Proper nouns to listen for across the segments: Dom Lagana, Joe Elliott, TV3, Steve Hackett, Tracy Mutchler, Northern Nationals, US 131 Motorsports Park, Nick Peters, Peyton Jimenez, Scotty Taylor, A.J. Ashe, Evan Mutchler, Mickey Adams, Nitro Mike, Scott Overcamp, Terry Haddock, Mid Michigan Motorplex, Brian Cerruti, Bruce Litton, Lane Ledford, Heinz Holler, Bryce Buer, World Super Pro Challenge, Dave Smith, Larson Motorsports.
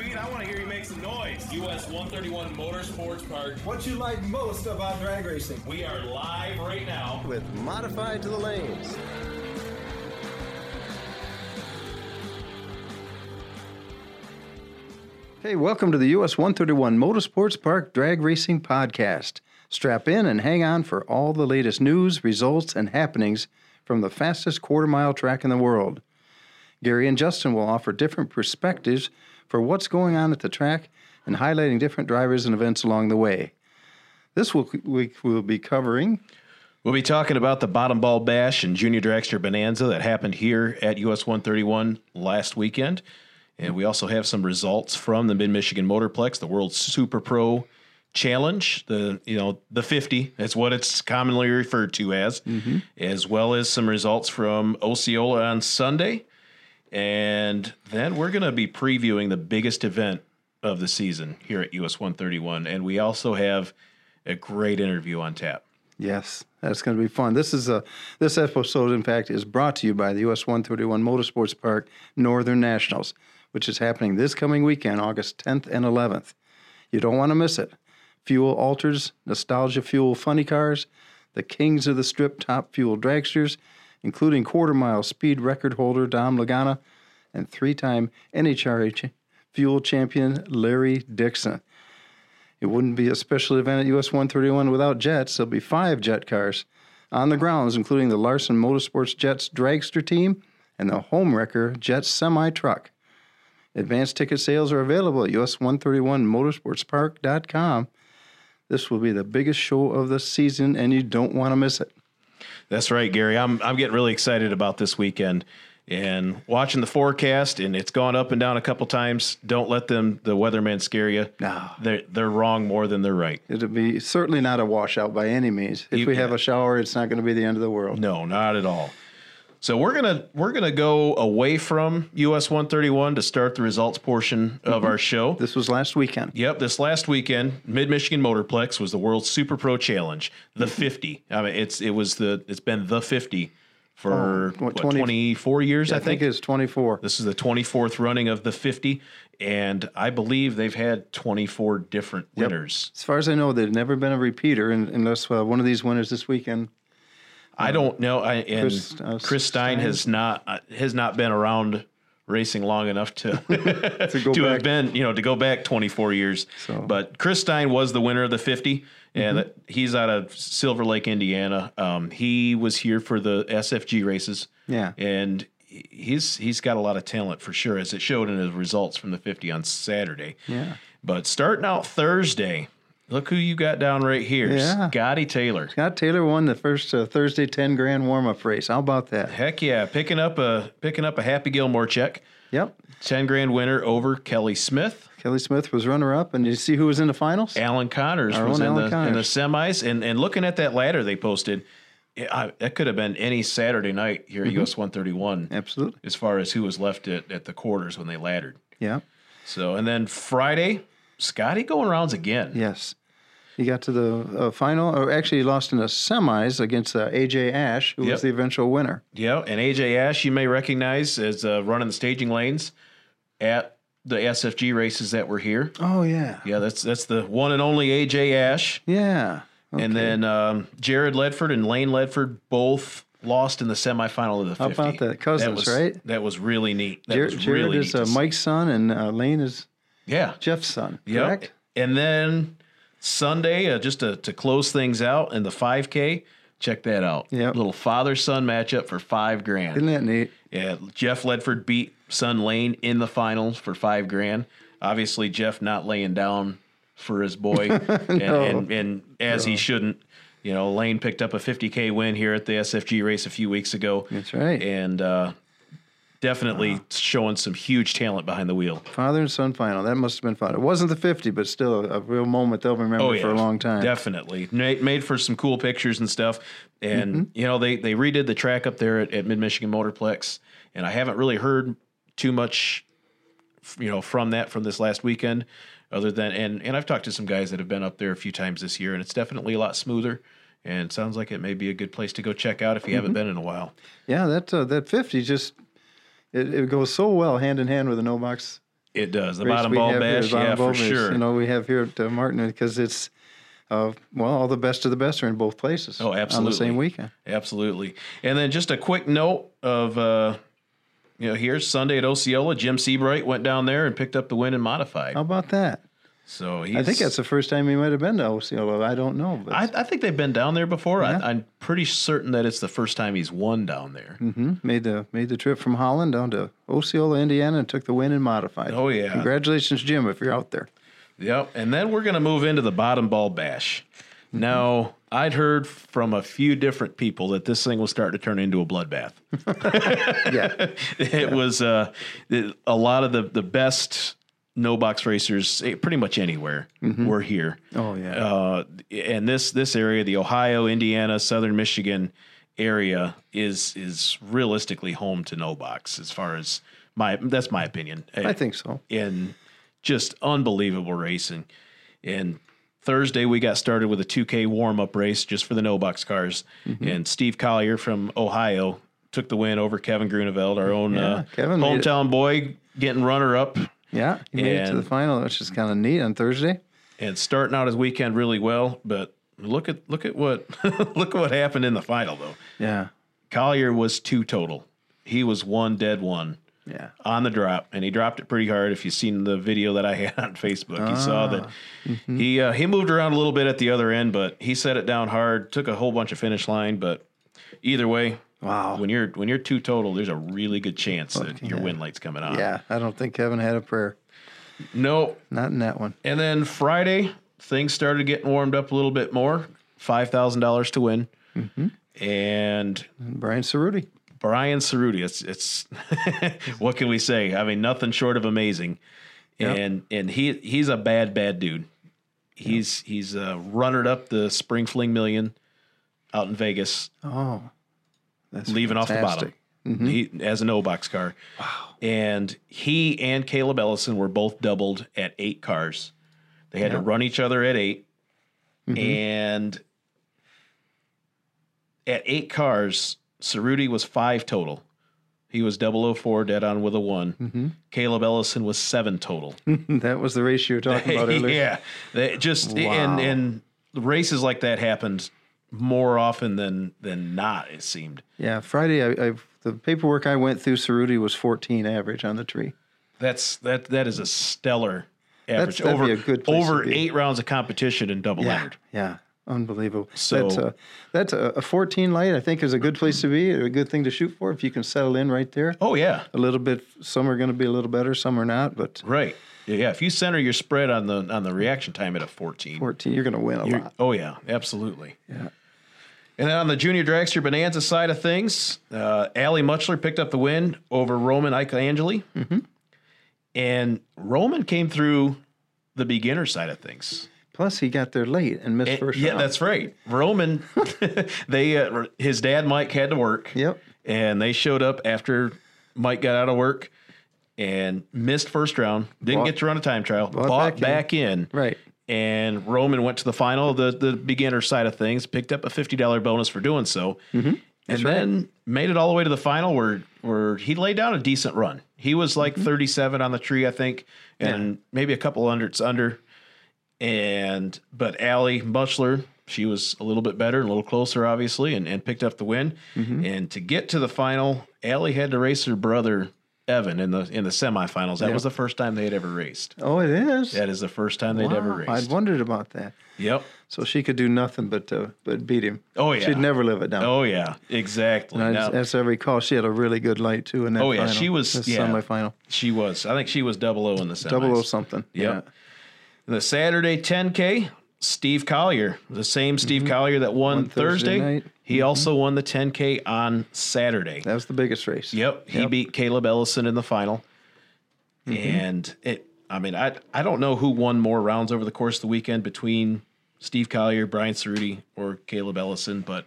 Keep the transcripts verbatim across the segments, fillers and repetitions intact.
feet, I want to hear you make some noise. U S one thirty-one Motorsports Park. What you like most about drag racing. We are live right now with Modified to the Lanes. Hey, welcome to the U S one thirty-one Motorsports Park Drag Racing Podcast. Strap in and hang on for all the latest news, results, and happenings from the fastest quarter-mile track in the world. Gary and Justin will offer different perspectives for what's going on at the track and highlighting different drivers and events along the way. This week we'll be covering... We'll be talking about the Bottom Ball Bash and Junior Dragster Bonanza that happened here at U S one thirty-one last weekend. And we also have some results from the Mid Michigan Motorplex, the World Super Pro Challenge, the you know the fifty, that's what it's commonly referred to as, mm-hmm. as well as some results from Osceola on Sunday. And then we're going to be previewing the biggest event of the season here at U S one thirty-one. And we also have a great interview on tap. Yes, that's going to be fun. This is a this episode, in fact, is brought to you by the U S one thirty-one Motorsports Park Northern Nationals, which is happening this coming weekend, August tenth and eleventh. You don't want to miss it. Fuel alters, nostalgia fuel funny cars, the kings of the strip top fuel dragsters, including quarter-mile speed record holder Dom Lagana and three-time N H R A fuel champion Larry Dixon. It wouldn't be a special event at U S one thirty-one without jets. There'll be five jet cars on the grounds, including the Larson Motorsports Jets dragster team and the Homewrecker Jets semi-truck. Advanced ticket sales are available at U S one thirty-one motorsports park dot com. This will be the biggest show of the season, and you don't want to miss it. That's right, Gary. I'm I'm getting really excited about this weekend and watching the forecast, and it's gone up and down a couple times. Don't let them the weatherman scare you. No. They're, they're wrong more than they're right. It'll be certainly not a washout by any means. If you, we have a shower, it's not going to be the end of the world. No, not at all. So we're going to we're gonna go away from U S one thirty-one to start the results portion of mm-hmm. our show. This was last weekend. Yep, this last weekend, Mid Michigan Motorplex was the World Super Pro Challenge, the fifty. I mean, it's it was the it's been the fifty for oh, what, what, twenty-four years, yeah, I think. I think it's twenty-four. This is the twenty-fourth running of the fifty, and I believe they've had twenty-four different winners. Yep. As far as I know, there's never been a repeater unless uh, one of these winners this weekend. I don't know. I, and Chris, uh, Chris Stein, Stein has not uh, has not been around racing long enough to to, go to have been you know to go back twenty-four years. So. But Chris Stein was the winner of the fifty, and mm-hmm. he's out of Silver Lake, Indiana. Um, he was here for the S F G races. Yeah, and he's he's got a lot of talent for sure, as it showed in his results from the fifty on Saturday. Yeah, but starting out Thursday. Look who you got down right here, yeah. Scotty Taylor. Scott Taylor won the first uh, Thursday ten grand warm up race. How about that? Heck yeah, picking up a picking up a Happy Gilmore check. Yep, ten grand winner over Kelly Smith. Kelly Smith was runner up, and did you see who was in the finals? Alan Connors Our was in the, Connors. in the semis, and and looking at that ladder they posted, it, I, that could have been any Saturday night here at mm-hmm. U S one thirty-one. Absolutely, as far as who was left at, at the quarters when they laddered. Yeah. So and then Friday, Scotty going rounds again. Yes. He got to the uh, final, or actually he lost in the semis against uh, A J. Ashe, who yep. was the eventual winner. Yeah, and A J. Ashe you may recognize as uh, running the staging lanes at the S F G races that were here. Oh, yeah. Yeah, that's that's the one and only A J. Ashe. Yeah. Okay. And then um, Jared Ledford and Lane Ledford both lost in the semifinal of the fifty. How about that? Cousins, that was, right? That was really neat. That Jer- was Jared really is neat uh, Mike's son, and uh, Lane is yeah. Jeff's son, correct? Yep. And then... Sunday, uh, just to, to close things out in the five K, check that out. Yeah, little father-son matchup for five grand. Isn't that neat? Yeah, Jeff Ledford beat son Lane in the finals for five grand. Obviously, Jeff not laying down for his boy, no. and, and and as no. he shouldn't. You know, Lane picked up a fifty K win here at the S F G race a few weeks ago. That's right, and uh, definitely wow. showing some huge talent behind the wheel. Father and son final. That must have been fun. It wasn't the fifty, but still a, a real moment they'll remember oh, yeah. for a long time. Definitely. Made, made for some cool pictures and stuff. And, mm-hmm. you know, they, they redid the track up there at, at Mid-Michigan Motorplex, and I haven't really heard too much, you know, from that from this last weekend other than and, – and I've talked to some guys that have been up there a few times this year, and it's definitely a lot smoother. And it sounds like it may be a good place to go check out if you mm-hmm. haven't been in a while. Yeah, that, uh, that fifty just – It, it goes so well hand in hand with the no box It does. The bottom ball bash, yeah, for sure. You know, we have here at uh, Martin, because it's, uh, well, all the best of the best are in both places. Oh, absolutely. On the same weekend. Absolutely. And then just a quick note of, uh, you know, here's Sunday at Osceola. Jim Seabright went down there and picked up the win and modified. How about that? So he's, I think that's the first time he might have been to Osceola. I don't know. But I, I think they've been down there before. Yeah. I, I'm pretty certain that it's the first time he's won down there. Mm-hmm. Made the made the trip from Holland down to Osceola, Indiana, and took the win and modified. Oh, yeah. Congratulations, Jim, if you're out there. Yep. And then we're going to move into the bottom ball bash. Mm-hmm. Now, I'd heard from a few different people that this thing was starting to turn into a bloodbath. Yeah. It yeah. was uh, a lot of the, the best... no box racers, pretty much anywhere, mm-hmm. were here. Oh yeah, uh, and this this area, the Ohio, Indiana, Southern Michigan area, is is realistically home to no box as far as my that's my opinion. I think so. And just unbelievable racing. And Thursday we got started with a two K warm up race just for the no box cars, mm-hmm. and Steve Collier from Ohio took the win over Kevin Grunewald, our own yeah, uh, hometown boy, getting runner up. Yeah, he made and, it to the final, which is kind of neat on Thursday. And starting out his weekend really well, but look at look at what look what happened in the final though. Yeah, Collier was two total. He was one dead one. Yeah, on the drop, and he dropped it pretty hard. If you've seen the video that I had on Facebook, ah, you saw that mm-hmm. he uh, he moved around a little bit at the other end, but he set it down hard. Took a whole bunch of finish line, but either way. Wow. When you're when you're two total, there's a really good chance that okay. your wind light's coming on. Yeah, I don't think Kevin had a prayer. No. Not in that one. And then Friday, things started getting warmed up a little bit more. five thousand dollars to win. Mm-hmm. And, and Brian Cerruti. Brian Cerruti. It's it's what can we say? I mean, nothing short of amazing. Yep. And and he he's a bad, bad dude. He's yep. he's uh runnered up the Spring Fling Million out in Vegas. Oh. That's leaving fantastic. Off the bottom mm-hmm. he, as an O-Box car. Wow. And he and Caleb Ellison were both doubled at eight cars. They had yeah. to run each other at eight. Mm-hmm. And at eight cars, Cerruti was five total. He was double oh four, dead on with a one. Mm-hmm. Caleb Ellison was seven total. That was the race you were talking about earlier. Yeah. They just, wow. and, and races like that happened more often than than not, it seemed. Yeah, Friday, I, I the paperwork I went through, Cerruti was fourteen average on the tree. That's that that is a stellar average. That's, over a good over eight rounds of competition in double entered. Yeah, yeah, unbelievable. So that's, uh, that's a, a fourteen light. I think is a good place to be, a good thing to shoot for if you can settle in right there. Oh yeah, a little bit. Some are going to be a little better, some are not. But right, yeah. If you center your spread on the on the reaction time at a fourteen, fourteen, you're going to win a lot. Oh yeah, absolutely. Yeah. And then on the Junior Dragster Bonanza side of things, uh, Allie Mutchler picked up the win over Roman Icangeli. Mm-hmm. And Roman came through the beginner side of things. Plus, he got there late and missed and, first yeah, round. Yeah, that's right. Roman, they uh, his dad, Mike, had to work. Yep. And they showed up after Mike got out of work and missed first round, didn't bought, get to run a time trial, bought, bought back, back in. in. Right. And Roman went to the final, the, the beginner side of things, picked up a fifty dollar bonus for doing so, mm-hmm. and right. then made it all the way to the final where where he laid down a decent run. He was like mm-hmm. thirty-seven on the tree, I think, and yeah. maybe a couple unders under. And but Allie Mutchler, she was a little bit better, a little closer, obviously, and, and picked up the win. Mm-hmm. And to get to the final, Allie had to race her brother, Evan, in the in the semifinals. That yep. was the first time they had ever raced. Oh, it is. That is the first time wow. they'd ever raced. I'd wondered about that. Yep. So she could do nothing but uh, but beat him. Oh yeah. She'd never live it down. Oh yeah, exactly. And now, I, as I recall, she had a really good light too in that. Oh yeah, final, she was the yeah, semifinal. She was. I think she was double O in the semis. Double O something. Yep. Yeah. The Saturday ten K, Steve Collier, the same Steve mm-hmm. Collier that won One Thursday. Thursday night. He mm-hmm. also won the ten K on Saturday. That was the biggest race. Yep. He yep. beat Caleb Ellison in the final. Mm-hmm. And, it. I mean, I I don't know who won more rounds over the course of the weekend between Steve Collier, Brian Cerruti, or Caleb Ellison, but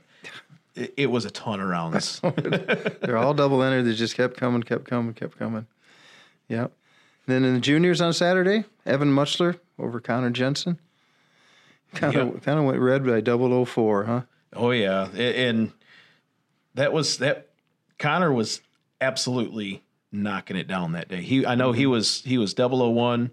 it, it was a ton of rounds. They're all double-entered. They just kept coming, kept coming, kept coming. Yep. And then in the juniors on Saturday, Evan Mutchler over Connor Jensen. Kind of yep. kind of went red by double oh four, huh? Oh, yeah. And that was that Connor was absolutely knocking it down that day. He, I know he was he was double oh one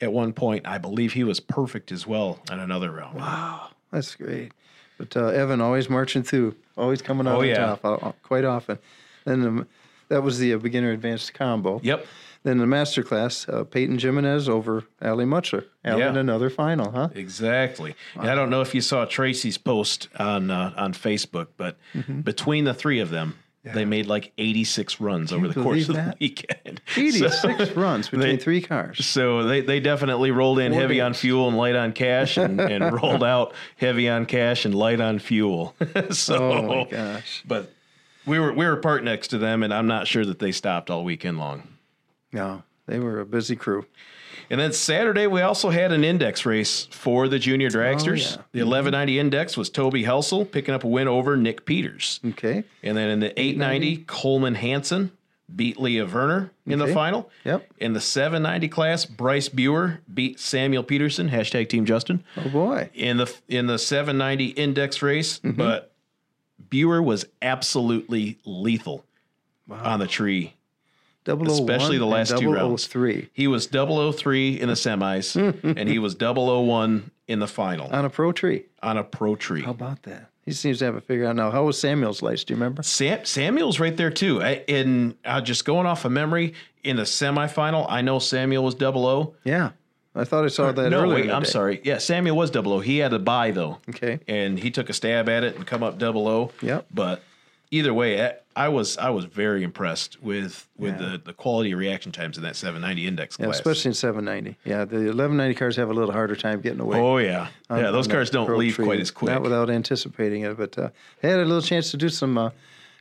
at one point. I believe he was perfect as well on another round. Wow, that's great. But uh, Evan always marching through, always coming out oh, on yeah. top, uh, quite often. And the, that was the uh, beginner advanced combo. Yep. Then the master class, uh, Peyton Jimenez over Allie Mutchler. Allie yeah. in another final, huh? Exactly. Wow. And I don't know if you saw Tracy's post on uh, on Facebook, but mm-hmm. between the three of them, yeah. they made like eighty-six runs over the course that? of the weekend. eighty-six so runs between they, three cars. So they, they definitely rolled in Four heavy days. on fuel and light on cash, and, and rolled out heavy on cash and light on fuel. so, oh, my gosh. But we were, we were part next to them, and I'm not sure that they stopped all weekend long. No, they were a busy crew. And then Saturday, we also had an index race for the junior dragsters. Oh, yeah. The eleven ninety index was Toby Helsel picking up a win over Nick Peters. Okay. And then in the eight ninety, Coleman Hansen beat Leah Verner in okay. the final. Yep. In the seven ninety class, Bryce Buer beat Samuel Peterson, hashtag Team Justin. Oh, boy. In the, in the seven ninety index race, mm-hmm. but Buer was absolutely lethal wow. on the tree. Especially the last two rounds. He was double oh three in the semis, and he was double oh one in the final. On a pro tree. On a pro tree. How about that? He seems to have it figured out now. How was Samuel's lace? Do you remember? Sam, Samuel's right there, too. I, in, uh, just going off of memory, in the semifinal, I know Samuel was double oh. Yeah. I thought I saw that no, earlier. No, wait, I'm day. sorry. Yeah, Samuel was double oh. He had a bye, though. Okay. And he took a stab at it and come up double oh. Yep. But either way, I was I was very impressed with with yeah. the, the quality of reaction times in that seven ninety index yeah, class. Especially in seven ninety. Yeah, the eleven ninety cars have a little harder time getting away. Oh, yeah. On, yeah, those cars don't leave quite as quick. Not without anticipating it, but uh, I had a little chance to do some uh,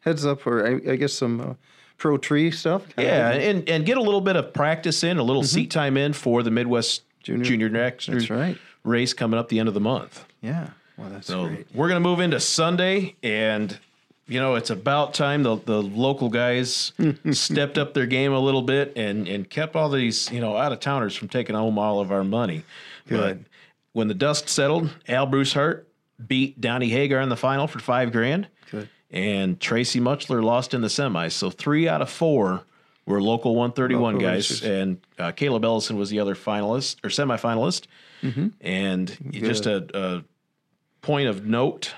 heads up or I, I guess some uh, pro tree stuff. Yeah, of, and, and get a little bit of practice in, a little mm-hmm. seat time in for the Midwest Junior, junior next that's right. race coming up the end of the month. Yeah, well, that's so great. We're going to move into Sunday, and you know, it's about time the, the local guys stepped up their game a little bit and, and kept all these, you know, out-of-towners from taking home all of our money. Good. But when the dust settled, Al Brucehart beat Donnie Hagar in the final for five grand. Good. And Tracy Mutchler lost in the semis. So three out of four were local one thirty-one local guys. Racers. And uh, Caleb Ellison was the other finalist or semifinalist. Mm-hmm. And Good. just a, a point of note,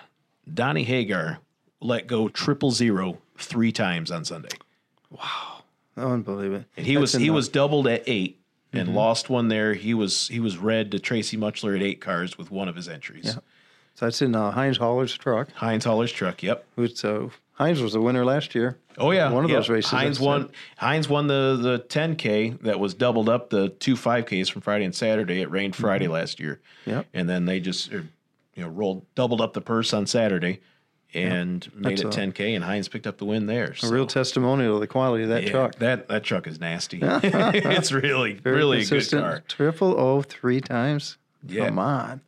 Donnie Hagar let go triple zero three times on Sunday. Wow, unbelievable! And he That's was enough. he was doubled at eight and mm-hmm. lost one there. He was he was red to Tracy Mutchler at eight cars with one of his entries. Yeah. So that's in uh, Heinz Holler's truck. Heinz Holler's truck. Yep. Which uh, Heinz was the winner last year. Oh yeah, one of yep. those races. Heinz won. It. Heinz won the the ten k that was doubled up the two five ks from Friday and Saturday. It rained Friday mm-hmm. last year. Yep. And then they just you know rolled doubled up the purse on Saturday. And yep. made That's it ten K and Heinz picked up the win there. So. A real testimonial of the quality of that yeah, truck. That that truck is nasty. It's really, Very really a good car. Triple O three times. Yeah. Come on.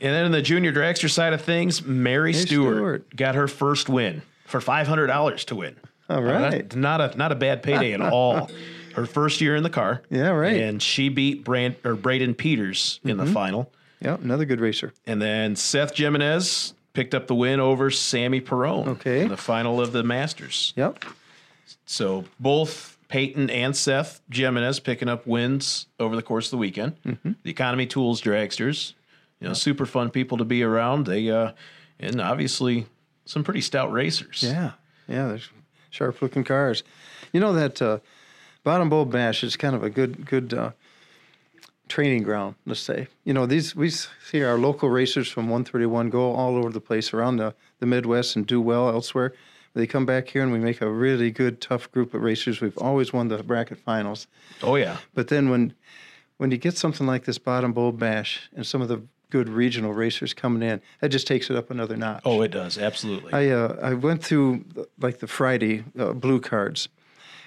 And then in the junior dragster side of things, Mary hey, Stewart, Stewart got her first win for five hundred dollars to win. All right. Uh, not, not a not a bad payday at all. Her first year in the car. Yeah, right. And she beat Brand or Braden Peters mm-hmm. in the final. Yep, another good racer. And then Seth Jimenez picked up the win over Sammy Perrone okay. in the final of the Masters. Yep. So both Peyton and Seth Jimenez picking up wins over the course of the weekend. Mm-hmm. The Economy Tools dragsters, you know, yep. super fun people to be around. They uh, and obviously some pretty stout racers. Yeah, yeah, they're sharp looking cars. You know that uh, Bottom Bowl Bash is kind of a good good. Uh, training ground, let's say. You know, these we see our local racers from one thirty-one go all over the place around the, the Midwest and do well elsewhere. They come back here and we make a really good, tough group of racers. We've always won the bracket finals. Oh, yeah. But then when when you get something like this Bottom Bowl Bash and some of the good regional racers coming in, that just takes it up another notch. Oh, it does. Absolutely. I, uh, I went through, like, the Friday uh, blue cards.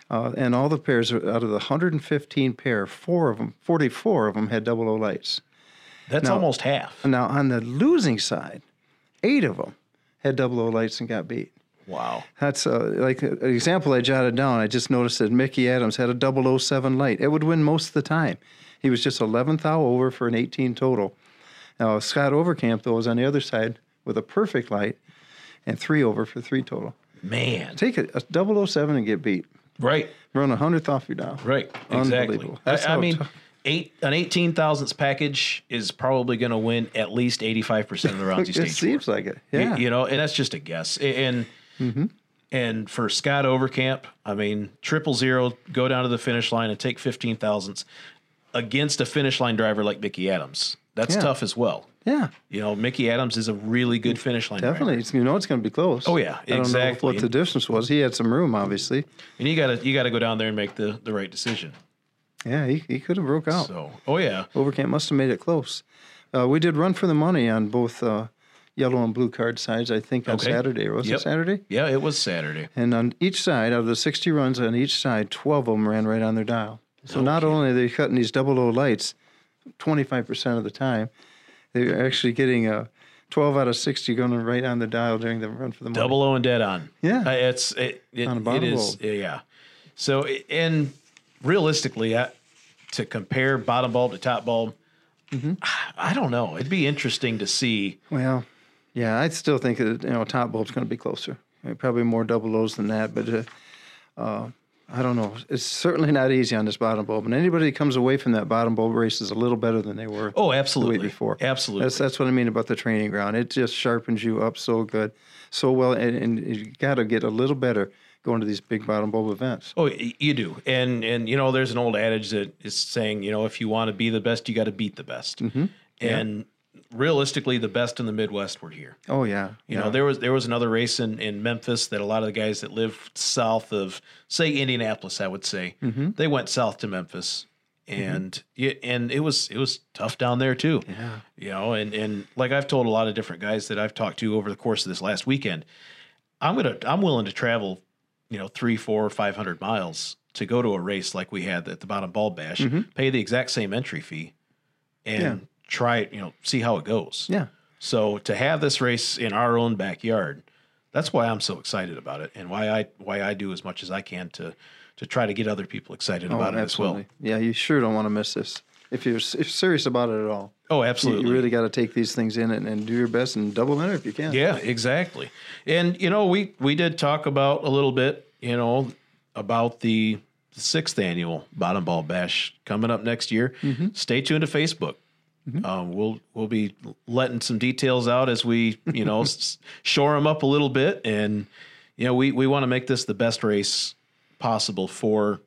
Uh, and all the pairs, out of the one hundred fifteen pair, four of them, forty-four of them had double O lights. That's now, almost half. Now, on the losing side, eight of them had double O lights and got beat. Wow. That's uh, like an example I jotted down. I just noticed that Mickey Adams had a double oh seven light. It would win most of the time. He was just eleventh out over for an eighteen total. Now, Scott Overcamp, though, was on the other side with a perfect light and three over for three total. Man. Take a, a double oh seven and get beat. Right. Run a hundredth off your dial. Right. Exactly. That's I, how I mean, eight an eighteen thousandths package is probably going to win at least eighty-five percent of the rounds you stage. It seems for. like it. Yeah. You, you know, and that's just a guess. And mm-hmm. and for Scott Overcamp, I mean, triple zero, go down to the finish line and take fifteen thousandths against a finish line driver like Mickey Adams. That's yeah. tough as well. Yeah. You know, Mickey Adams is a really good finish line Definitely. driver. You know it's going to be close. Oh, yeah. I exactly. I don't know what the distance was. He had some room, obviously. And you got to you got to go down there and make the, the right decision. Yeah, he, he could have broke out. So, oh, yeah. Overcamp must have made it close. Uh, we did run for the money on both uh, yellow and blue card sides, I think, on okay. Saturday. Was yep. it Saturday? Yeah, it was Saturday. And on each side, out of the sixty runs on each side, twelve of them ran right on their dial. So okay. not only are they cutting these double O lights twenty-five percent of the time, they're actually getting a twelve out of sixty going right on the dial during the run for the money. Double O and dead on. Yeah. Uh, it's, it, it, on a bottom it is, bulb. Yeah. So, and realistically, I, to compare bottom bulb to top bulb, mm-hmm. I don't know. It'd be interesting to see. Well, yeah, I still think that, you know, top bulb's going to be closer. I mean, probably more double O's than that, but uh, uh, I don't know. It's certainly not easy on this bottom bulb, and anybody that comes away from that bottom bulb race is a little better than they were. Oh, absolutely. The week before. Absolutely. That's that's what I mean about the training ground. It just sharpens you up so good, so well, and, and you got to get a little better going to these big bottom bulb events. Oh, you do, and and you know, there's an old adage that is saying, you know, if you want to be the best, you got to beat the best, mm-hmm. and. Yeah. Realistically, the best in the Midwest were here. Oh yeah, you yeah. know, there was there was another race in, in Memphis that a lot of the guys that live south of, say, Indianapolis, I would say, mm-hmm. they went south to Memphis, and mm-hmm. yeah, and it was it was tough down there too. Yeah, you know, and and like I've told a lot of different guys that I've talked to over the course of this last weekend, I'm gonna I'm willing to travel, you know, three, four, five hundred miles to go to a race like we had at the Bottom Bulb Bash, mm-hmm. pay the exact same entry fee, and. Yeah. Try it, you know, see how it goes. Yeah. So to have this race in our own backyard, that's why I'm so excited about it, and why I why I do as much as I can to to try to get other people excited oh, about absolutely. it as well. Yeah, you sure don't want to miss this if you're, if you're serious about it at all. Oh, absolutely. You, you really got to take these things in and, and do your best and double enter if you can. Yeah, exactly. And you know, we we did talk about a little bit, you know, about the sixth annual Bottom Bulb Bash coming up next year. Mm-hmm. Stay tuned to Facebook. Mm-hmm. Um, we'll we'll be letting some details out as we, you know, s- shore them up a little bit. And, you know, we, we want to make this the best race possible for,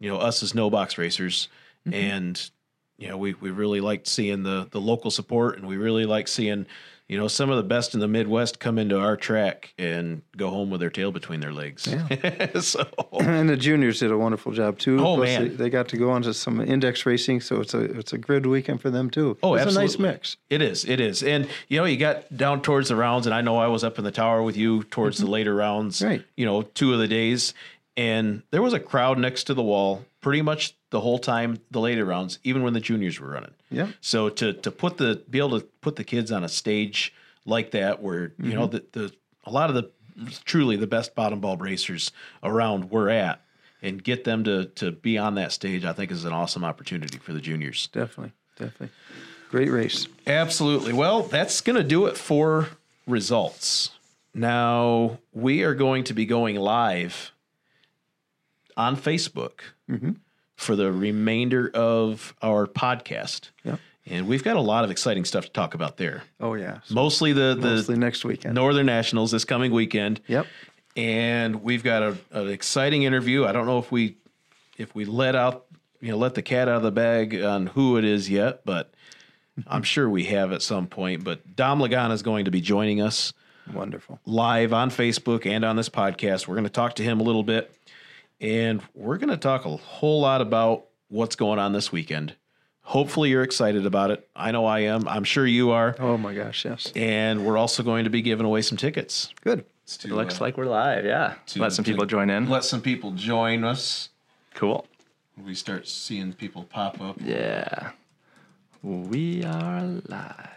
you know, us as no box racers. Mm-hmm. And, you know, we, we really liked seeing the, the local support, and we really like seeing, you know, some of the best in the Midwest come into our track and go home with their tail between their legs. Yeah. so. And the juniors did a wonderful job too. Oh, Plus man. They, they got to go on to some index racing, so it's a it's a grid weekend for them too. Oh, it's absolutely. It's a nice mix. It is, it is. And, you know, you got down towards the rounds, and I know I was up in the tower with you towards mm-hmm. the later rounds, right. you know, two of the days, and there was a crowd next to the wall pretty much the whole time, the later rounds, even when the juniors were running. Yeah. So to to put the be able to put the kids on a stage like that, where mm-hmm. you know the the a lot of the truly the best bottom bulb racers around were at, and get them to to be on that stage, I think is an awesome opportunity for the juniors. Definitely, definitely, great race. Absolutely. Well, that's gonna do it for results. Now we are going to be going live on Facebook. Mm-hmm. for the remainder of our podcast. Yep. And we've got a lot of exciting stuff to talk about there. Oh, yeah. So mostly the, the mostly next weekend. Northern Nationals this coming weekend. Yep. And we've got a, an exciting interview. I don't know if we if we let out, you know, let the cat out of the bag on who it is yet, but I'm sure we have at some point. But Dom Lagana is going to be joining us. Wonderful. Live on Facebook and on this podcast. We're going to talk to him a little bit. And we're going to talk a whole lot about what's going on this weekend. Hopefully you're excited about it. I know I am. I'm sure you are. Oh, my gosh, yes. And we're also going to be giving away some tickets. Good. To, it looks uh, like we're live, yeah. To, let some people to, join in. Let some people join us. Cool. We start seeing people pop up. Yeah. We are live.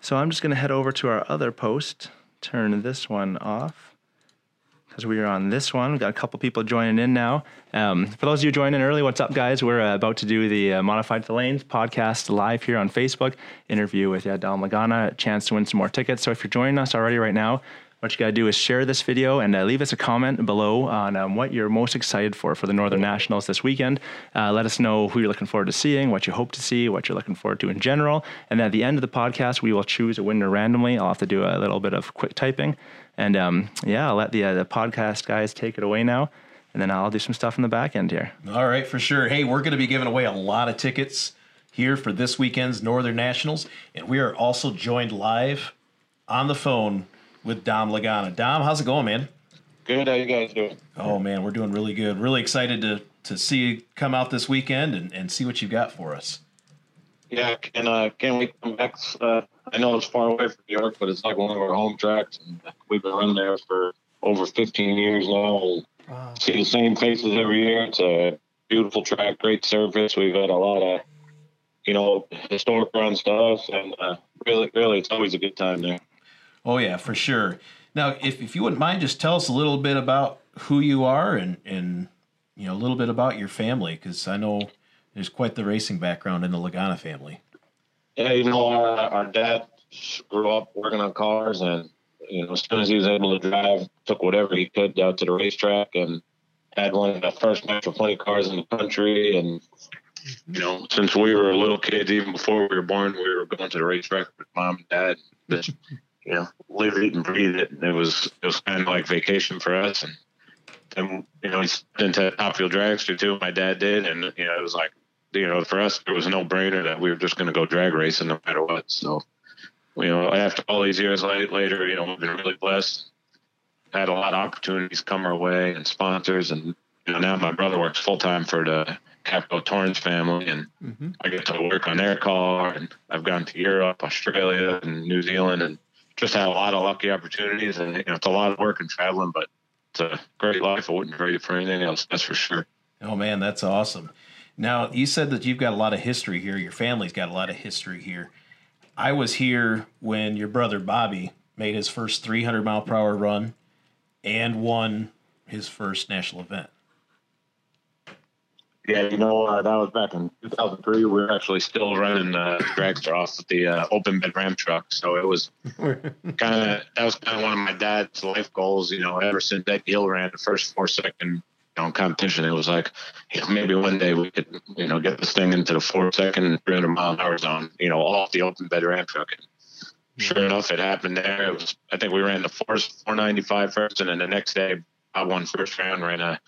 So I'm just going to head over to our other post, turn this one off. Because we are on this one. We've got a couple people joining in now. Um, for those of you joining early, what's up, guys? We're uh, about to do the uh, Modified to the Lanes podcast live here on Facebook. Interview with yeah, Dom Lagana, a chance to win some more tickets. So if you're joining us already right now, What you got to do is share this video and uh, leave us a comment below on um, what you're most excited for for the Northern Nationals this weekend. Uh, let us know who you're looking forward to seeing, what you hope to see, what you're looking forward to in general. And at the end of the podcast, we will choose a winner randomly. I'll have to do a little bit of quick typing. And um, yeah, I'll let the, uh, the podcast guys take it away now. And then I'll do some stuff in the back end here. All right, for sure. Hey, we're going to be giving away a lot of tickets here for this weekend's Northern Nationals. And we are also joined live on the phone with Dom Lagana. Dom, how's it going, man? Good. How you guys doing? Oh, man, we're doing really good. Really excited to to see you come out this weekend and, and see what you've got for us. Yeah, and uh, can't wait to come back. Uh, I know it's far away from New York, but it's like one of our home tracks, and we've been running there for over fifteen years now. We'll wow. see the same faces every year. It's a beautiful track, great surface. We've had a lot of, you know, historic run stuff, and uh, really, really, it's always a good time there. Oh, yeah, for sure. Now, if, if you wouldn't mind, just tell us a little bit about who you are and, and you know, a little bit about your family, because I know there's quite the racing background in the Lagana family. Yeah, you know, our, our dad grew up working on cars, and, you know, as soon as he was able to drive, took whatever he could out to the racetrack and had one of the first natural plenty cars in the country. And, you know, since we were little kids, even before we were born, we were going to the racetrack with mom and dad. This, you know, live, eat, and breathe it. And it was it was kind of like vacation for us. And then, you know, he's into Topfield Dragster too. My dad did, and you know, it was like, you know, for us, it was a no-brainer that we were just going to go drag racing no matter what. So, you know, after all these years later, you know, we've been really blessed. Had a lot of opportunities come our way and sponsors, and you know, now my brother works full time for the Capco Torrance family, and mm-hmm. I get to work on their car. And I've gone to Europe, Australia, and New Zealand, and just had a lot of lucky opportunities, and you know, it's a lot of work and traveling, but it's a great life. I wouldn't trade it for anything else, that's for sure. Oh, man, that's awesome. Now, you said that you've got a lot of history here. Your family's got a lot of history here. I was here when your brother Bobby made his first three hundred mile per hour run and won his first national event. Yeah, you know, uh, that was back in two thousand three. We were actually still running uh, dragster off with the uh, open bed ram truck. So it was kind of, that was kind of one of my dad's life goals, you know, ever since that Hill ran the first four second, you know, competition. It was like, you know, maybe one day we could, you know, get this thing into the four second, three hundred mile an hour zone, you know, off the open bed ram truck. And sure enough, it happened there. It was, I think we ran the first four ninety-five first, and then the next day I won first round, ran a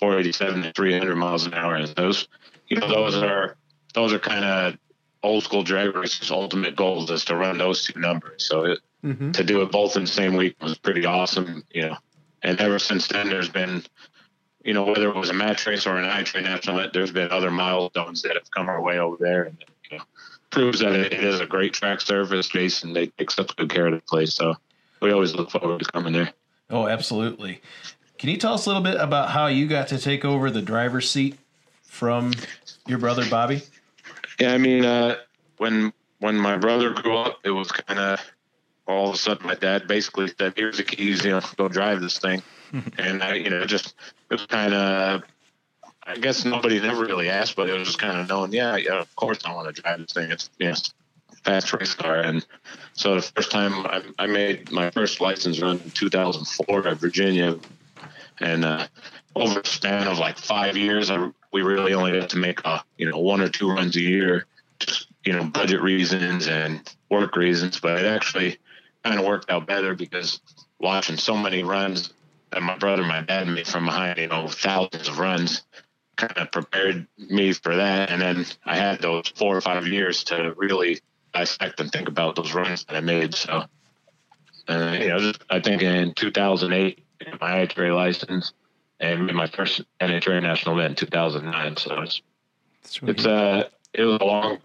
four eighty-seven to three hundred miles an hour, and those, you know, those are those are kind of old school drag racers' ultimate goals, is to run those two numbers. So it, mm-hmm. to do it both in the same week was pretty awesome, you know. And ever since then, there's been, you know, whether it was a match race or an I-Train national, there's been other milestones that have come our way over there, and you know, proves that it, it is a great track surface, Jason. They take such good care of the place, so we always look forward to coming there. Oh, absolutely. Can you tell us a little bit about how you got to take over the driver's seat from your brother, Bobby? Yeah, I mean, uh, when when my brother grew up, it was kind of all of a sudden my dad basically said, here's the keys, you know, go drive this thing. And, I, you know, just it was kind of, I guess nobody ever really asked, but it was just kind of knowing, yeah, yeah, of course I want to drive this thing. It's, you know, fast race car. And so the first time I, I made my first license run in two thousand four at Virginia. And uh, over a span of like five years, I, we really only got to make, uh, you know, one or two runs a year, just, you know, budget reasons and work reasons. But it actually kind of worked out better, because watching so many runs that my brother and my dad made from behind, you know, thousands of runs, kind of prepared me for that. And then I had those four or five years to really dissect and think about those runs that I made. So, uh, you know, I think in two thousand eight, my I H R A license, and my first N H R A national event in two thousand nine. So it's it's uh it was a long,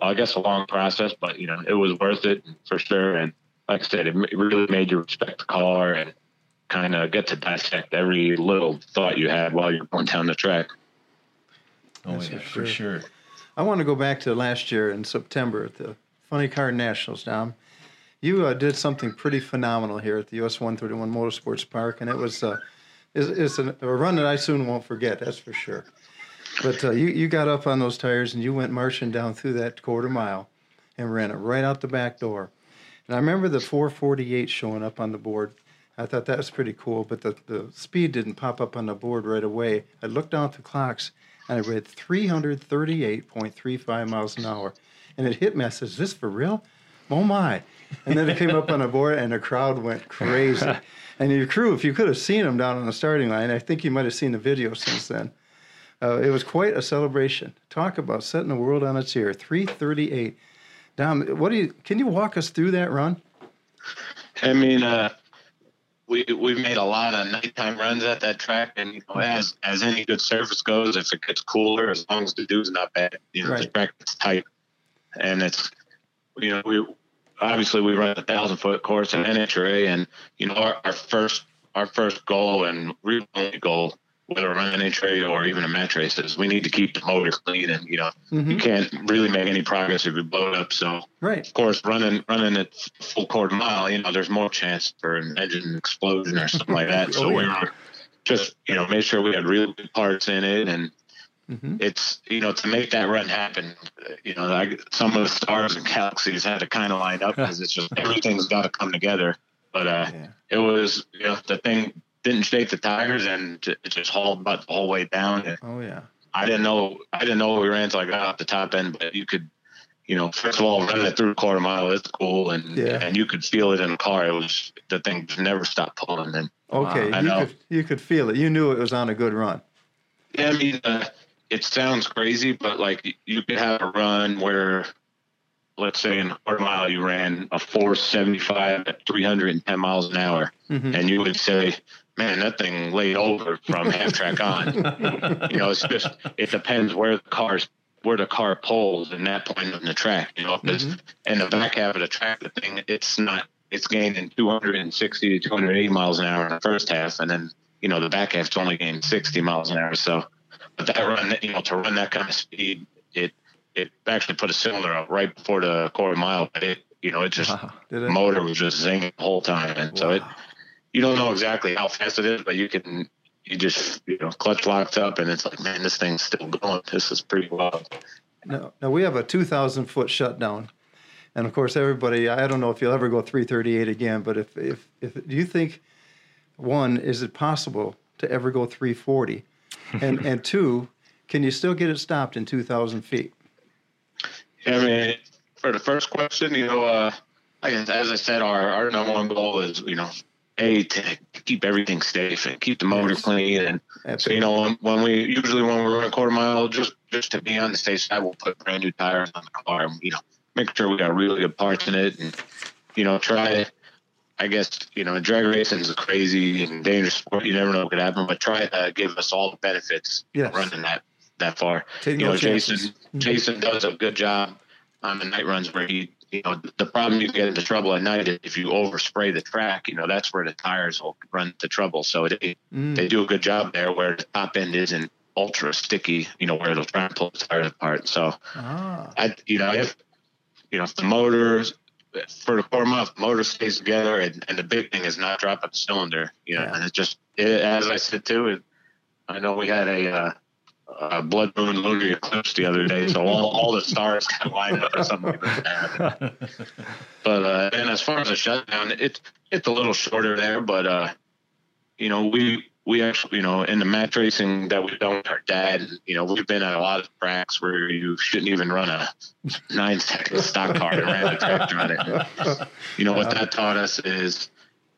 I guess, a long process, but you know, it was worth it for sure. And like I said, it really made you respect the car and kind of get to dissect every little thought you had while you're going down the track. Oh yeah, for sure. I want to go back to last year in September at the Funny Car Nationals, Dom. You uh, did something pretty phenomenal here at the U S one thirty-one Motorsports Park, and it was uh, is, is a run that I soon won't forget, that's for sure. But uh, you, you got up on those tires, and you went marching down through that quarter mile and ran it right out the back door. And I remember the four forty-eight showing up on the board, I thought that was pretty cool, but the, the speed didn't pop up on the board right away. I looked down at the clocks, and I read three thirty-eight point three five miles an hour. And it hit me. I said, is this for real? Oh, my. And then it came up on the board, and the crowd went crazy. And your crew, if you could have seen them down on the starting line, I think you might have seen the video since then. Uh, it was quite a celebration. Talk about setting the world on its ear. three thirty-eight. Dom, what do you, can you walk us through that run? I mean, uh, we, we've made a lot of nighttime runs at that track. And, you know, as, as any good surface goes, if it gets cooler, as long as the dew's not bad, you know, right. The track is tight. And it's, you know, we obviously we run a thousand foot course in N H R A, and, you know, our, our first, our first goal and really only goal, whether we're running an N H R A or even a match race, is we need to keep the motor clean. And, you know, mm-hmm. you can't really make any progress if you blow it up. So, right. Of course, running, running at full quarter mile, you know, there's more chance for an engine explosion or something like that. oh, so yeah. we were just, you know, made sure we had real good parts in it. And, Mm-hmm. it's, you know, to make that run happen, you know, like some of the stars and galaxies had to kind of line up, because it's just everything's got to come together. But uh, yeah. it was, you know, the thing didn't shake the tires, and it just hauled butt the whole way down. And oh, yeah. I didn't know. I didn't know we ran until I got off the top end, but you could, you know, first of all, running it through a quarter mile is cool. And yeah. and you could feel it in the car. It was, the thing never stopped pulling. And, okay. Uh, I you, know, could, you could feel it. You knew it was on a good run. Yeah, I mean, uh, it sounds crazy, but like you could have a run where, let's say in a quarter mile, you ran a four seventy-five at three hundred ten miles an hour. Mm-hmm. And you would say, man, that thing laid over from half track on. You know, it's just, it depends where the car's, where the car pulls in that point of the track, you know, because mm-hmm. in the back half of the track, the thing, it's not, it's gaining two sixty to two eighty miles an hour in the first half. And then, you know, the back half's only gained sixty miles an hour. So, but that run, you know, to run that kind of speed, it it actually put a cylinder up right before the quarter mile. But it, you know, it just wow. it? motor was just zinging the whole time, and wow. so it, you don't know exactly how fast it is, but you can, you just, you know, clutch locked up, and it's like, man, this thing's still going. This is pretty wild. Now, now we have a two thousand foot shutdown, and of course, everybody. I don't know if you'll ever go three thirty eight again, but if if if do you think, one, is it possible to ever go three forty? And and two, can you still get it stopped in two thousand feet? Yeah, I mean, for the first question, you know, uh, I guess, as I said, our our number one goal is, you know, a to keep everything safe and keep the motor clean, and Absolutely. so, you know, when we usually when we're running quarter mile, just just to be on the safe side, we'll put brand new tires on the car, and, you know, make sure we got really good parts in it, and, you know, try. I guess, you know, drag racing is a crazy and dangerous sport. You never know what could happen, but try to give us all the benefits yes. running that, that far. Take you know, Jason mm-hmm. Jason does a good job on the night runs where he, you know, the problem you get into trouble at night is if you overspray the track, you know, that's where the tires will run into trouble. So they, mm. they do a good job there where the top end isn't ultra sticky, you know, where it'll try and pull the tires apart. So, ah. I, you know, if, you know, if the motors, for the quarter mile, the motor stays together, and, and the big thing is not dropping the cylinder, you know, yeah. and it's just, it, as I said too, it, I know we had a, uh, a blood moon lunar eclipse the other day, so all, all the stars kind of lined up or something like that. But, uh, and as far as the shutdown, it's, it's a little shorter there, but, uh, you know, we, we actually, you know, in the match racing that we've done with our dad, you know, we've been at a lot of tracks where you shouldn't even run a nine-second stock car and ran a tractor on it. You know, what that taught us is,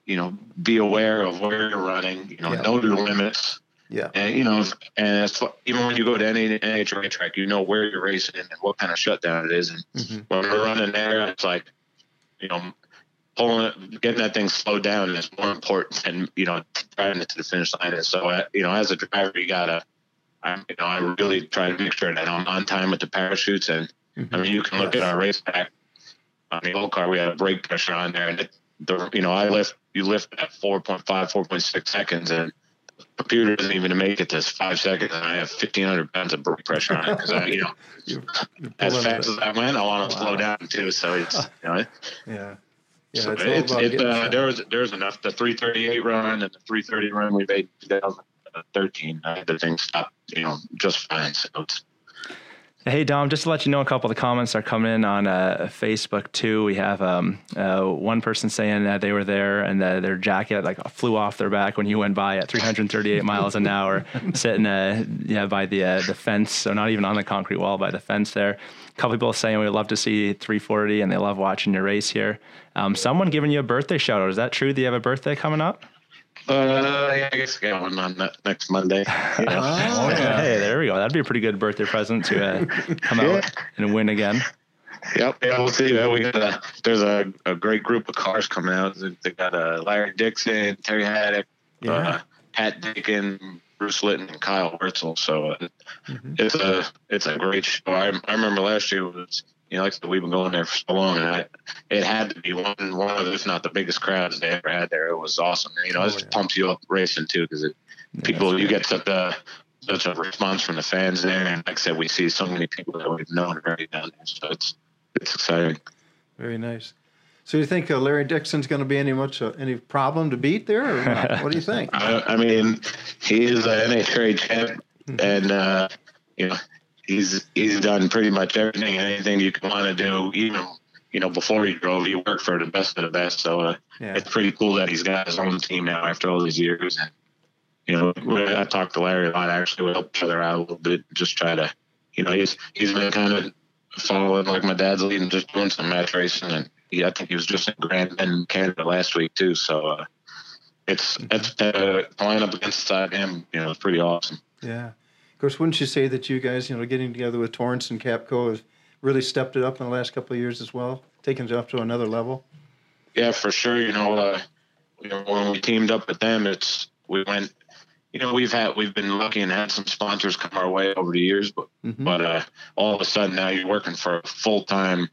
you know, be aware of where you're running, you know, yeah. know your limits. Yeah. And, you know, and it's, even when you go to any N H R A track, you know where you're racing and what kind of shutdown it is. And mm-hmm. when we're running there, it's like, you know, pulling it, getting that thing slowed down is more important than, you know, driving it to the finish line. And so, uh, you know, as a driver, you gotta, I, you know, I really try to make sure that I'm on time with the parachutes. And mm-hmm. I mean, you can look yes. at our race pack on the old car. We had a brake pressure on there, and it, the, you know, I lift, you lift at four point five, four point six seconds, and the computer doesn't even make it to five seconds, and I have fifteen hundred pounds of brake pressure on it because, you know, you're, you're as fast it. as I went, I want to wow. slow down too. So it's, you know, it, yeah. Yeah, so it's, it's, it's, uh, there was there's enough. The three thirty-eight run and the three thirty run we made in twenty thirteen, uh, the thing stopped, you know, just fine. So it's, Hey, Dom, just to let you know, a couple of the comments are coming in on uh, Facebook, too. We have um, uh, one person saying that they were there and that their jacket like flew off their back when you went by at three hundred thirty-eight miles an hour, sitting uh, yeah, by the, uh, the fence, so not even on the concrete wall, by the fence there. A couple people saying we love to see three forty and they love watching your race here. Um, someone giving you a birthday shout-out. Is that true? Do you have a birthday coming up? Uh, yeah, I guess I got one on that next Monday. You know? Oh, yeah. Hey, there we go. That'd be a pretty good birthday present to uh, come yeah. out and win again. Yep, yeah, we'll see. We got a, there's a, a great group of cars coming out. They got uh, Larry Dixon, Terry Haddock, yeah. uh, Pat Dickin, Bruce Litton, and Kyle Wurtzel. So uh, mm-hmm. it's a it's a great show. I, I remember last year was. You know, like we've been going there for so long, and I, it had to be one one of, if not the biggest crowds they ever had there. It was awesome. You know, oh, it just yeah. pumps you up racing too, because yeah, people you get such a such a response from the fans there, and like I said, we see so many people that we've known already down there, so it's it's exciting. Very nice. So you think uh, Larry Dixon's going to be any much uh, any problem to beat there, or not? What do you think? I, I mean, he is an N H R A champ, and uh, you know. He's he's done pretty much everything, anything you can want to do. Even you know before he drove, he worked for the best of the best. So uh, yeah. it's pretty cool that he's got his own team now after all these years. And you know, I talked to Larry a lot. Actually, we helped each other out a little bit, just try to, you know, he's he's been kind of following like my dad's lead and just doing some match racing. And he, I think he was just in Grand Bend, Canada last week too. So uh, it's it's uh, playing up against him. You know, it's pretty awesome. Yeah. Of course, wouldn't you say that you guys, you know, getting together with Torrance and Capco has really stepped it up in the last couple of years as well, taken it up to another level? Yeah, for sure. You know, uh, you know, when we teamed up with them, it's we went. You know, we've had we've been lucky and had some sponsors come our way over the years, but mm-hmm. but uh, all of a sudden now you're working for a full time,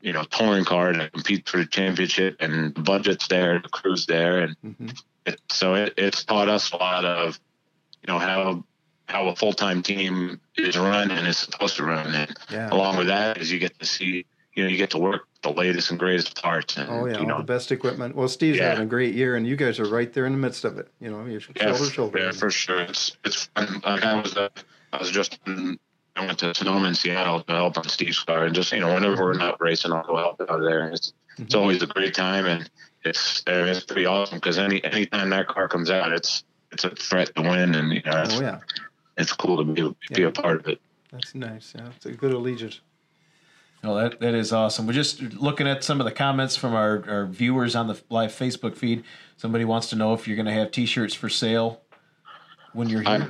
you know, touring car to compete for the championship, and the budget's there, the crew's there, and mm-hmm. it, so it, it's taught us a lot of, you know, how. how a full-time team is run and is supposed to run. And yeah. along with that is you get to see, you know, you get to work the latest and greatest parts. And, oh, yeah, you know, all the best equipment. Well, Steve's yeah. having a great year, and you guys are right there in the midst of it. You know, you're shoulder to shoulder. Yeah, for sure. It's it's fun. Like I, was, uh, I was just, in, I went to Sonoma in Seattle to help on Steve's car. And just, you know, whenever we're not racing, I'll go help out there. And it's, mm-hmm. it's always a great time, and it's uh, it's pretty awesome because any anytime that car comes out, it's it's a threat to win. And, you know, it's, oh, yeah. it's cool to be, to yeah. be a part of it. That's nice. Yeah, it's a good allegiance. No, that that is awesome. We're just looking at some of the comments from our, our viewers on the live Facebook feed. Somebody wants to know if you're going to have T-shirts for sale when you're here.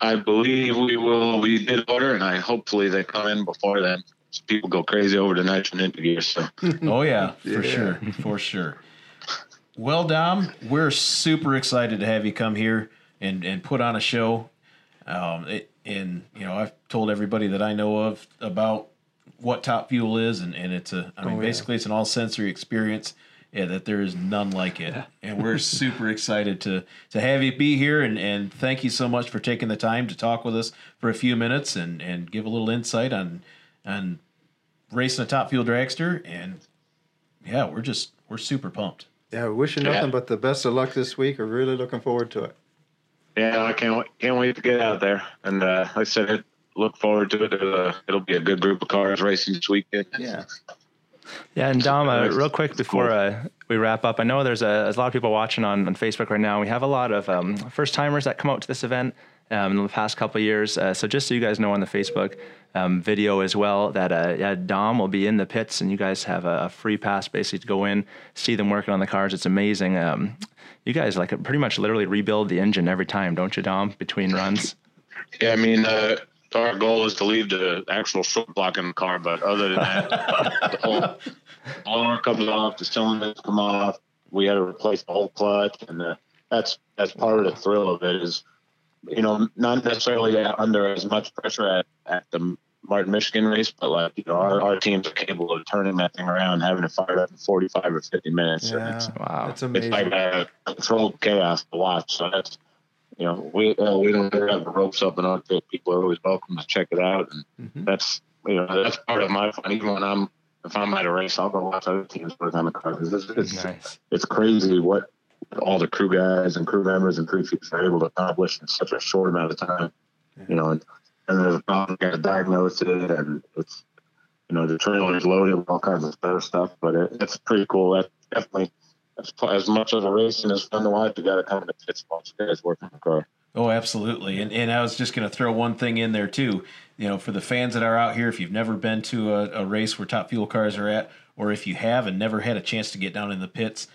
I, I believe we will. We did order, and I hopefully they come in before then. People go crazy over the Nitro Ninja gear. So. Oh, yeah, for yeah. sure. For sure. Well, Dom, we're super excited to have you come here and, and put on a show. Um, it, and you know, I've told everybody that I know of about what Top Fuel is, and, and it's a, I mean, oh, yeah. basically it's an all sensory experience yeah, that there is none like it. Yeah. And we're super excited to, to have you be here, and, and thank you so much for taking the time to talk with us for a few minutes and, and give a little insight on, on racing a Top Fuel dragster. And yeah, we're just, we're super pumped. Yeah. We're wishing yeah. nothing but the best of luck this week. We're really looking forward to it. Yeah, I can't wait, can't wait to get out there. And uh, like I said, look forward to it. It'll, uh, it'll be a good group of cars racing this weekend. Yeah. Yeah, and Dom, uh, real quick before uh, we wrap up, I know there's a, there's a lot of people watching on, on Facebook right now. We have a lot of um, first-timers that come out to this event um, in the past couple of years. Uh, so just so you guys know on the Facebook um, video as well that uh, yeah, Dom will be in the pits, and you guys have a, a free pass basically to go in, see them working on the cars. It's amazing. Um, You guys like pretty much literally rebuild the engine every time, don't you, Dom? Between runs. Yeah, I mean, uh, our goal is to leave the actual short block in the car, but other than that, the whole blower comes off, the cylinders come off. We had to replace the whole clutch, and uh, that's that's part of the thrill of it. Is you know not necessarily under as much pressure at, at the Martin Michigan race, but like you know our, our teams are capable of turning that thing around, having it fired up in forty-five or fifty minutes. Yeah, and it's, wow, it's amazing. It's like a controlled chaos to watch. So that's you know we uh, we don't have the ropes up in our pit. People are always welcome to check it out, and mm-hmm. that's you know that's part of my fun. Even when I'm if I'm at a race, I'll go watch other teams work on the car because it's it's, nice. It's crazy what all the crew guys and crew members and crew chiefs are able to accomplish in such a short amount of time. Yeah. You know. And, and there's a problem, got to diagnose it, and it's, you know, the trailer is loaded with all kinds of other stuff, but it, it's pretty cool. That's definitely as, as much of a race and as fun to watch. You got to kind of fit some guys working the car. Oh, absolutely. And and I was just going to throw one thing in there too. You know, for the fans that are out here, if you've never been to a, a race where Top Fuel cars are at, or if you have and never had a chance to get down in the pits,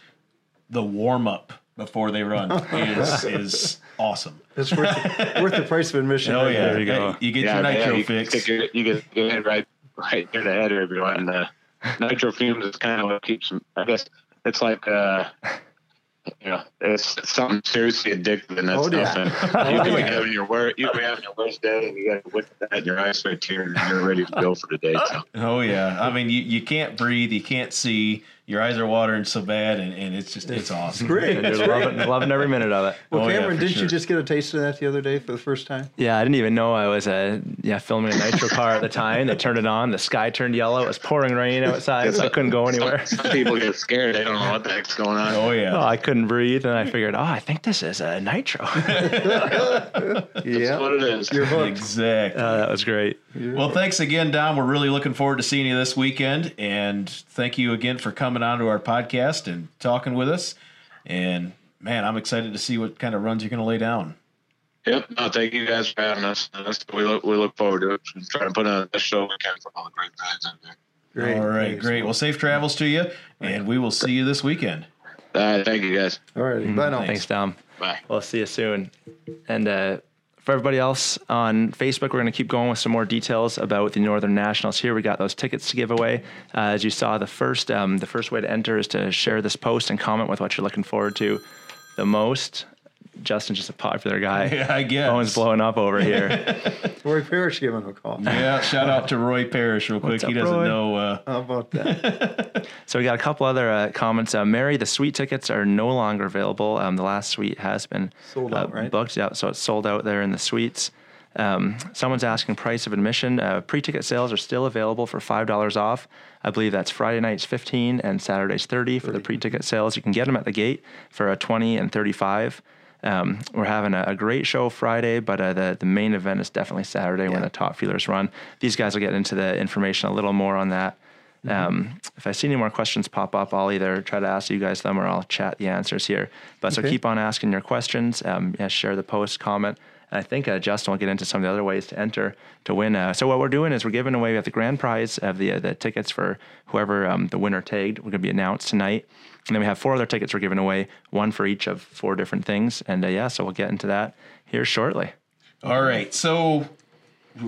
the warm up before they run is is awesome. It's worth the, worth the price of admission. Oh right yeah, there you go. You get yeah, your nitro yeah, you fix. Get your, you get your head right right near the head of everyone. And the nitro fumes is kind of what keeps them. I guess it's like. Uh, You know, it's something seriously addictive and that oh, stuff. Yeah. And you can be having your worst, you can be having your worst day, and you got to whip that in your eyes right here, and you're ready to go for the day. So. Oh yeah, I mean, you, you can't breathe, you can't see, your eyes are watering so bad, and, and it's just it's, it's awesome. Great, it's loving, loving every minute of it. Well, oh, Cameron, yeah, didn't sure. you just get a taste of that the other day for the first time? Yeah, I didn't even know I was a yeah filming a nitro car at the time. They turned it on, the sky turned yellow. It was pouring rain outside, so I couldn't go anywhere. Some, some people get scared; they don't know what the heck's going on. Oh yeah, oh, I couldn't. Couldn't breathe, and I figured, oh, I think this is a nitro. Yeah, what it is. You're hooked. Exactly. Oh, that was great. You're well, hooked. Thanks again, Dom. We're really looking forward to seeing you this weekend, and thank you again for coming on to our podcast and talking with us. And man, I'm excited to see what kind of runs you're going to lay down. Yep. No, thank you guys for having us. We look, we look forward to it. We're trying to put on a show we can for all the great guys out there. Great. All right, great. Cool. Well, safe travels to you, and we will see you this weekend. All right, thank you guys. All right, mm-hmm. Bye now. Thanks, Dom. Bye. We'll see you soon. And uh, for everybody else on Facebook, we're going to keep going with some more details about the Northern Nationals. Here we got those tickets to give away. Uh, as you saw, the first um, the first way to enter is to share this post and comment with what you're looking forward to the most. Justin's just a popular guy. Yeah, I guess. Owen's blowing up over here. Roy Parrish giving him a call. Yeah, shout out to Roy Parrish real quick. Up, he doesn't Roy? know. Uh... How about that? So we got a couple other uh, comments. Uh, Mary, the suite tickets are no longer available. Um, the last suite has been sold out, uh, right? booked out, so it's sold out there in the suites. Um, someone's asking price of admission. Uh, pre-ticket sales are still available for five dollars off. I believe that's Friday nights fifteen and Saturdays thirty for thirty. The pre-ticket sales. You can get them at the gate for a twenty and thirty-five. Um, we're having a, a great show Friday, but uh, the, the main event is definitely Saturday yeah. when the Top Feelers run. These guys will get into the information a little more on that. Mm-hmm. Um, if I see any more questions pop up, I'll either try to ask you guys them or I'll chat the answers here. But okay. So keep on asking your questions. Um, yeah, share the post, comment. And I think uh, Justin will get into some of the other ways to enter to win. Uh, so what we're doing is we're giving away the grand prize of the uh, the tickets for whoever um, the winner tagged. We're going to be announced tonight. And then we have four other tickets we're giving away, one for each of four different things. And uh, yeah, so we'll get into that here shortly. All right. So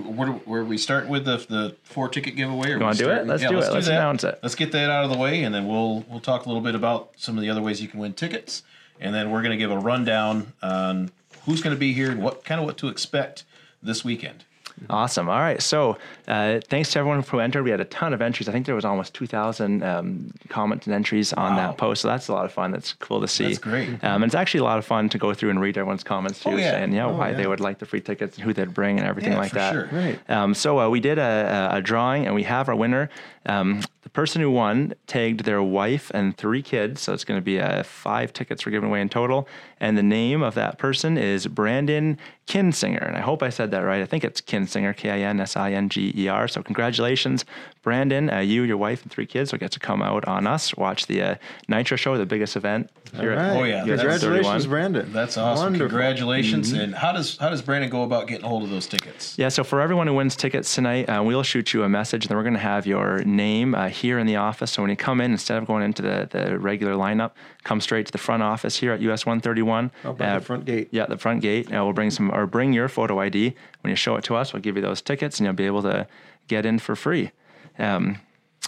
where, where we start with the, the four ticket giveaway? Or you want to do it? Let's yeah, do let's it. Do let's that. announce it. Let's get that out of the way. And then we'll, we'll talk a little bit about some of the other ways you can win tickets. And then we're going to give a rundown on who's going to be here and what kind of what to expect this weekend. Awesome. All right. So uh, thanks to everyone who entered. We had a ton of entries. I think there was almost two thousand um, comments and entries on wow. that post. So that's a lot of fun. That's cool to see. That's great. Um, and it's actually a lot of fun to go through and read everyone's comments too, oh, yeah. saying, you know, oh, why yeah. they would like the free tickets and who they'd bring and everything yeah, like for that. Sure. Right. Um, so uh, we did a, a drawing and we have our winner. Um, the person who won tagged their wife and three kids. So it's going to be uh, five tickets we're giving away in total. And the name of that person is Brandon Kinsinger. And I hope I said that right. I think it's Kinsinger, K I N S I N G E R. So congratulations, Brandon. Uh, you, your wife, and three kids will get to come out on us, watch the uh, Nitro Show, the biggest event. Here right. at, oh, yeah. Congratulations, Brandon. That's awesome. Wonderful. Congratulations. Mm-hmm. And how does how does Brandon go about getting a hold of those tickets? Yeah, so for everyone who wins tickets tonight, uh, we'll shoot you a message. And then we're going to have your name uh, here in the office. So when you come in, instead of going into the, the regular lineup, come straight to the front office here at U S one thirty-one. Oh, by uh, the front gate. Yeah, the front gate. Uh, we'll bring some, or bring your photo I D. When you show it to us, we'll give you those tickets and you'll be able to get in for free. Um,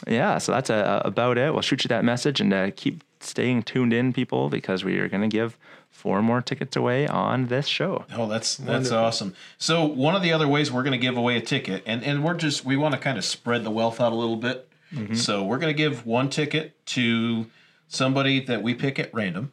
yeah, so that's uh, about it. We'll shoot you that message and uh, keep staying tuned in, people, because we are going to give four more tickets away on this show. Oh, that's that's Wonderful. awesome. So one of the other ways we're going to give away a ticket, and, and we're just, we want to kind of spread the wealth out a little bit. Mm-hmm. So we're going to give one ticket to somebody that we pick at random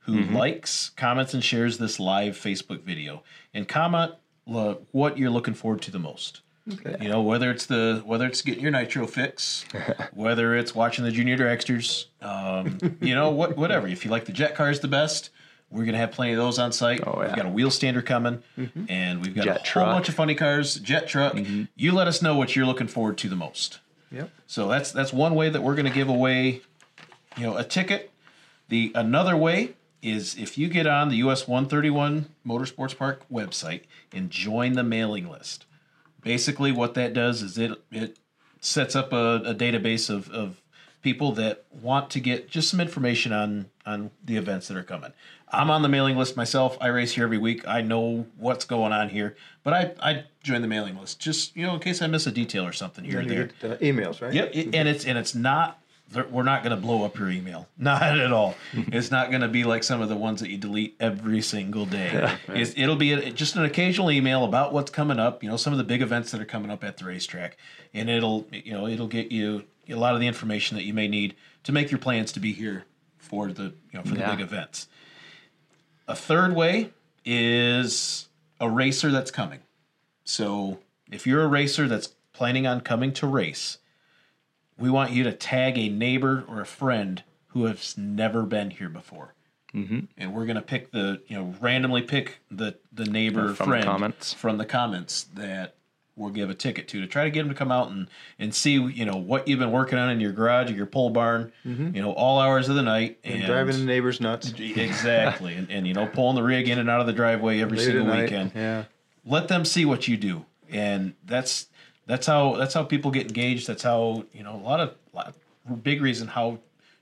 who mm-hmm. likes, comments, and shares this live Facebook video. And comment look, what you're looking forward to the most. Okay. You know, whether it's the whether it's getting your nitro fix, whether it's watching the Junior Dragsters, um, you know, what whatever. If you like the jet cars the best, We're going to have plenty of those on site. Oh, yeah. We've got a wheel stander coming, mm-hmm. and we've got jet a whole truck. bunch of funny cars, jet truck. Mm-hmm. You let us know what you're looking forward to the most. Yep. So that's that's one way that we're going to give away, you know, a ticket. The another way is if you get on the U S one thirty-one Motorsports Park website and join the mailing list. Basically, what that does is it it sets up a, a database of of people that want to get just some information on on the events that are coming. I'm on the mailing list myself. I race here every week. I know what's going on here, but I, I join the mailing list just, you know, in case I miss a detail or something here and there. The emails, right? Yep. It, and it's and it's not, we're not going to blow up your email. Not at all. It's not going to be like some of the ones that you delete every single day. Yeah, right. It'll be a, just an occasional email about what's coming up, you know, some of the big events that are coming up at the racetrack, and it'll, you know, it'll get you a lot of the information that you may need to make your plans to be here for the, you know, for the yeah. big events. A third way is a racer that's coming. So if you're a racer that's planning on coming to race, we want you to tag a neighbor or a friend who has never been here before. Mm-hmm. And we're going to pick the, you know, randomly pick the, the neighbor from friend the comments. from the comments that we'll give a ticket to, to try to get them to come out and, and see, you know, what you've been working on in your garage or your pole barn, mm-hmm. you know, all hours of the night. And, and driving the neighbors nuts. Exactly. and, and, you know, pulling the rig in and out of the driveway every Late single night. weekend. Yeah. Let them see what you do. And that's, that's how, that's how people get engaged. That's how, you know, a lot of, lot, big reason how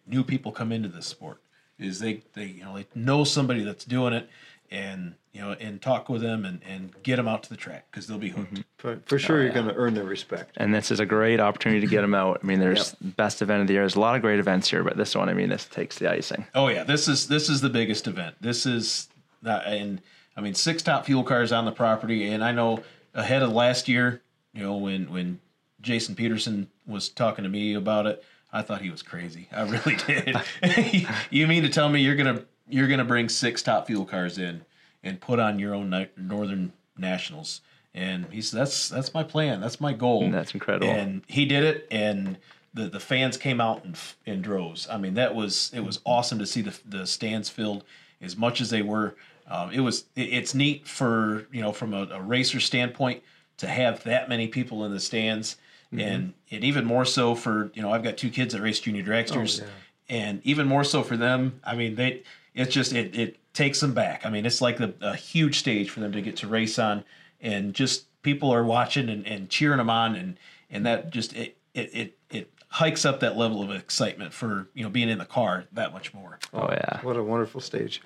new people come into this sport is they, they, you know, they know somebody that's doing it, and, you know, and talk with them and, and get them out to the track because they'll be hooked. Mm-hmm. For, for sure, oh, you're yeah. going to earn their respect. And this is a great opportunity to get them out. I mean, there's yep. best event of the year. There's a lot of great events here, but this one, I mean, this takes the icing. Oh, yeah. This is this is the biggest event. This is, uh, and I mean, six top fuel cars on the property. And I know ahead of last year, you know, when, when Jason Peterson was talking to me about it, I thought he was crazy. I really did. You mean to tell me you're going to, you're going to bring six top fuel cars in and put on your own Northern Nationals? And he said, that's, that's my plan. That's my goal. And that's incredible. And he did it. And the, the fans came out in, in droves. I mean, that was, it was awesome to see the, the stands filled as much as they were. Um, it was, it, it's neat for, you know, from a, a racer standpoint to have that many people in the stands, mm-hmm. and, and even more so for, you know, I've got two kids that race junior dragsters, oh, yeah. and even more so for them. I mean, they, It's just, it, it takes them back. I mean, it's like the, a huge stage for them to get to race on, and just people are watching and, and cheering them on. And, and that just, it, it, it, it hikes up that level of excitement for, you know, being in the car that much more. Oh, yeah. What a wonderful stage.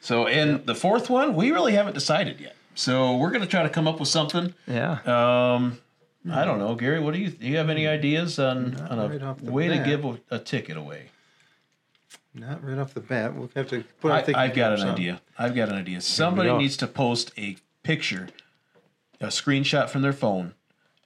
So, and the fourth one, we really haven't decided yet. So we're going to try to come up with something. Yeah. Um, I don't know, Gary, what do you, do you have any ideas on, on a right way map. to give a, a ticket away? Not right off the bat. We'll have to put our I, I've got an on. idea. I've got an idea. Somebody needs to post a picture, a screenshot from their phone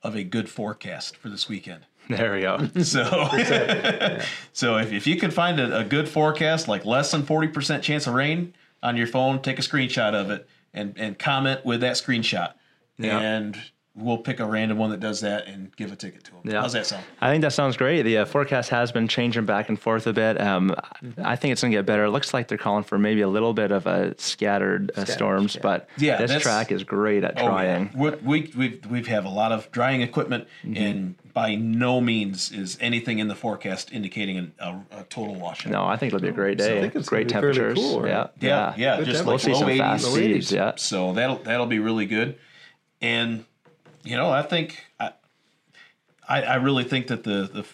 of a good forecast for this weekend. There we go. So, yeah. so if, if you can find a, a good forecast, like less than forty percent chance of rain on your phone, take a screenshot of it and, and comment with that screenshot. Yeah. And we'll pick a random one that does that and give a ticket to them. Yeah. How's that sound? I think that sounds great. The uh, forecast has been changing back and forth a bit. Um, mm-hmm. I think it's going to get better. It looks like they're calling for maybe a little bit of a scattered uh, storms, yeah. but yeah, this track is great at oh, drying. Yeah. We we we've have a lot of drying equipment, mm-hmm. and by no means is anything in the forecast indicating an, a, a total washout. No, I think it'll be a great day. So I think it's great temperatures. Cool, right? Yeah, yeah, yeah. yeah. Just we'll see some fast speeds. Yeah. So that'll that'll be really good, and. You know, I think I, I, I really think that the, the,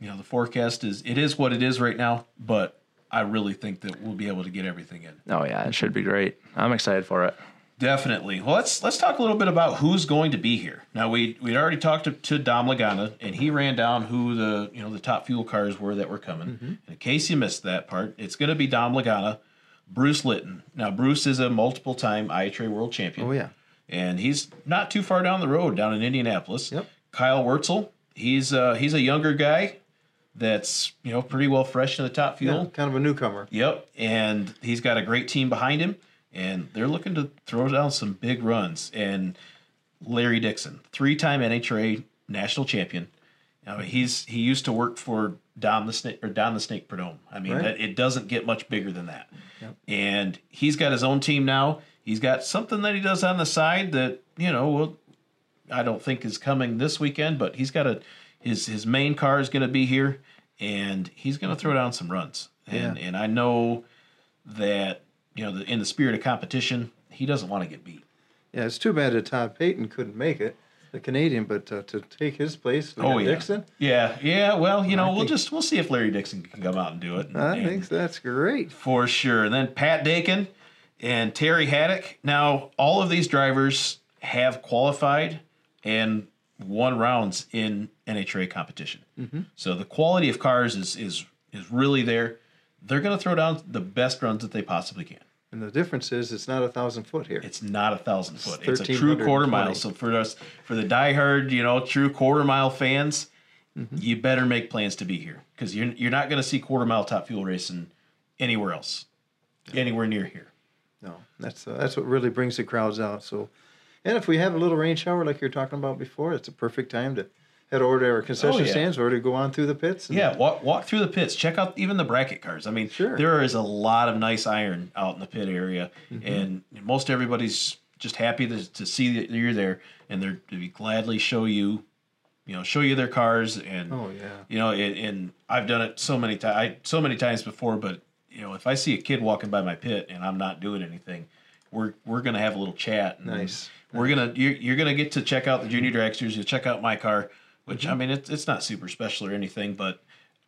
you know, the forecast is it is what it is right now. But I really think that we'll be able to get everything in. Oh yeah, it should be great. I'm excited for it. Definitely. Well, let's let's talk a little bit about who's going to be here. Now we we'd already talked to, to Dom Lagana, and he ran down who the you know the top fuel cars were that were coming. Mm-hmm. And in case you missed that part, it's going to be Dom Lagana, Bruce Litton. Now Bruce is a multiple-time I H R A World Champion. Oh yeah. And he's not too far down the road, down in Indianapolis. Yep. Kyle Wurtzel, he's uh, he's a younger guy that's you know pretty well fresh in the top fuel, yeah, kind of a newcomer. Yep, and he's got a great team behind him, and they're looking to throw down some big runs. And Larry Dixon, three-time N H R A national champion, You know, he's he used to work for Dom the Snake or Don the Snake Prudhomme. I mean, right. that, it doesn't get much bigger than that. Yep. And he's got his own team now. He's got something that he does on the side that, you know, well, I don't think is coming this weekend, but he's got a his his main car is going to be here, and he's going to throw down some runs. And yeah. and I know that, you know, the, in the spirit of competition, he doesn't want to get beat. Yeah, it's too bad that Todd Payton couldn't make it, the Canadian, but uh, to take his place, Larry oh, yeah. Dixon. Yeah, yeah. Well, you know, I we'll just we'll see if Larry Dixon can come out and do it. And, I and think that's great for sure. And then Pat Dakin and Terry Haddock. Now, all of these drivers have qualified and won rounds in N H R A competition. Mm-hmm. So the quality of cars is is is really there. They're going to throw down the best runs that they possibly can. And the difference is it's not a thousand foot here. It's not a thousand foot. It's, it's a true quarter mile. So for us, for the diehard, you know, true quarter mile fans, mm-hmm. you better make plans to be here, because you're you're not going to see quarter mile top fuel racing anywhere else, no. anywhere near here. No, that's uh, that's what really brings the crowds out. So, and if we have a little rain shower like you're talking about before, it's a perfect time to head over to our concession oh, yeah. stands or to go on through the pits. And yeah, walk walk through the pits. Check out even the bracket cars. I mean, sure. there is a lot of nice iron out in the pit area, mm-hmm. and most everybody's just happy to, to see that you're there, and they're they gladly show you, you know, show you their cars. And oh yeah, you know, it, and I've done it so many times, so many times before. But you know, if I see a kid walking by my pit and I'm not doing anything, we're we're gonna have a little chat. And nice. We're gonna you're, you're gonna get to check out the junior dragsters. You'll check out my car. Which, I mean, it's it's not super special or anything, but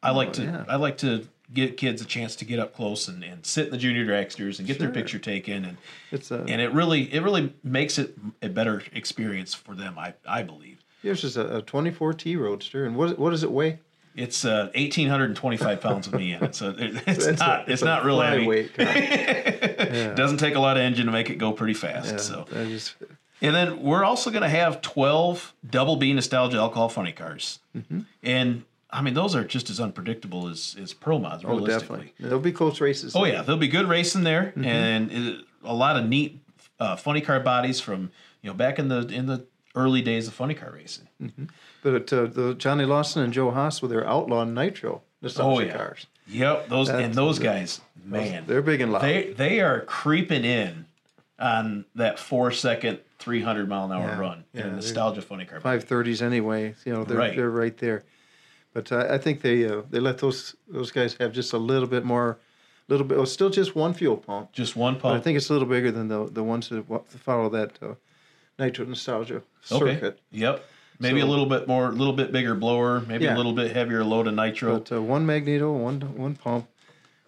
I like oh, to yeah. I like to give kids a chance to get up close and, and sit in the junior dragsters and get sure. their picture taken, and it's a, and it really it really makes it a better experience for them. I I believe. Yours is a twenty-four T Roadster, and what what does it weigh? It's uh, eighteen twenty-five pounds with me in it, so it, it's so not a, it's, it's not really heavy. Weight car. yeah. Doesn't take a lot of engine to make it go pretty fast. Yeah, so. I just, And then we're also going to have twelve Double B Nostalgia Alcohol Funny Cars. Mm-hmm. And, I mean, those are just as unpredictable as, as Pearl Mods, oh, realistically. Definitely. There'll be close races. Oh, there. yeah. There'll be good racing there. Mm-hmm. And it, a lot of neat uh, funny car bodies from, you know, back in the in the early days of funny car racing. Mm-hmm. But uh, the Johnny Lawson and Joe Haas with their Outlaw Nitro Nostalgia oh, yeah. cars. Yep. Those That's, and those guys, man. They're big and loud. They, they are creeping in on that four-second three hundred mile an hour yeah, run yeah, in nostalgia funny car. five thirties anyway, you know, they're right. they're right there. But uh, I think they uh, they let those those guys have just a little bit more, little bit. Oh, still just one fuel pump. Just one pump. But I think it's a little bigger than the the ones that follow that uh, Nitro Nostalgia circuit. Okay. Yep. Maybe so, a little bit more, a little bit bigger blower. Maybe yeah. a little bit heavier load of nitro. But uh, one magneto, one one pump,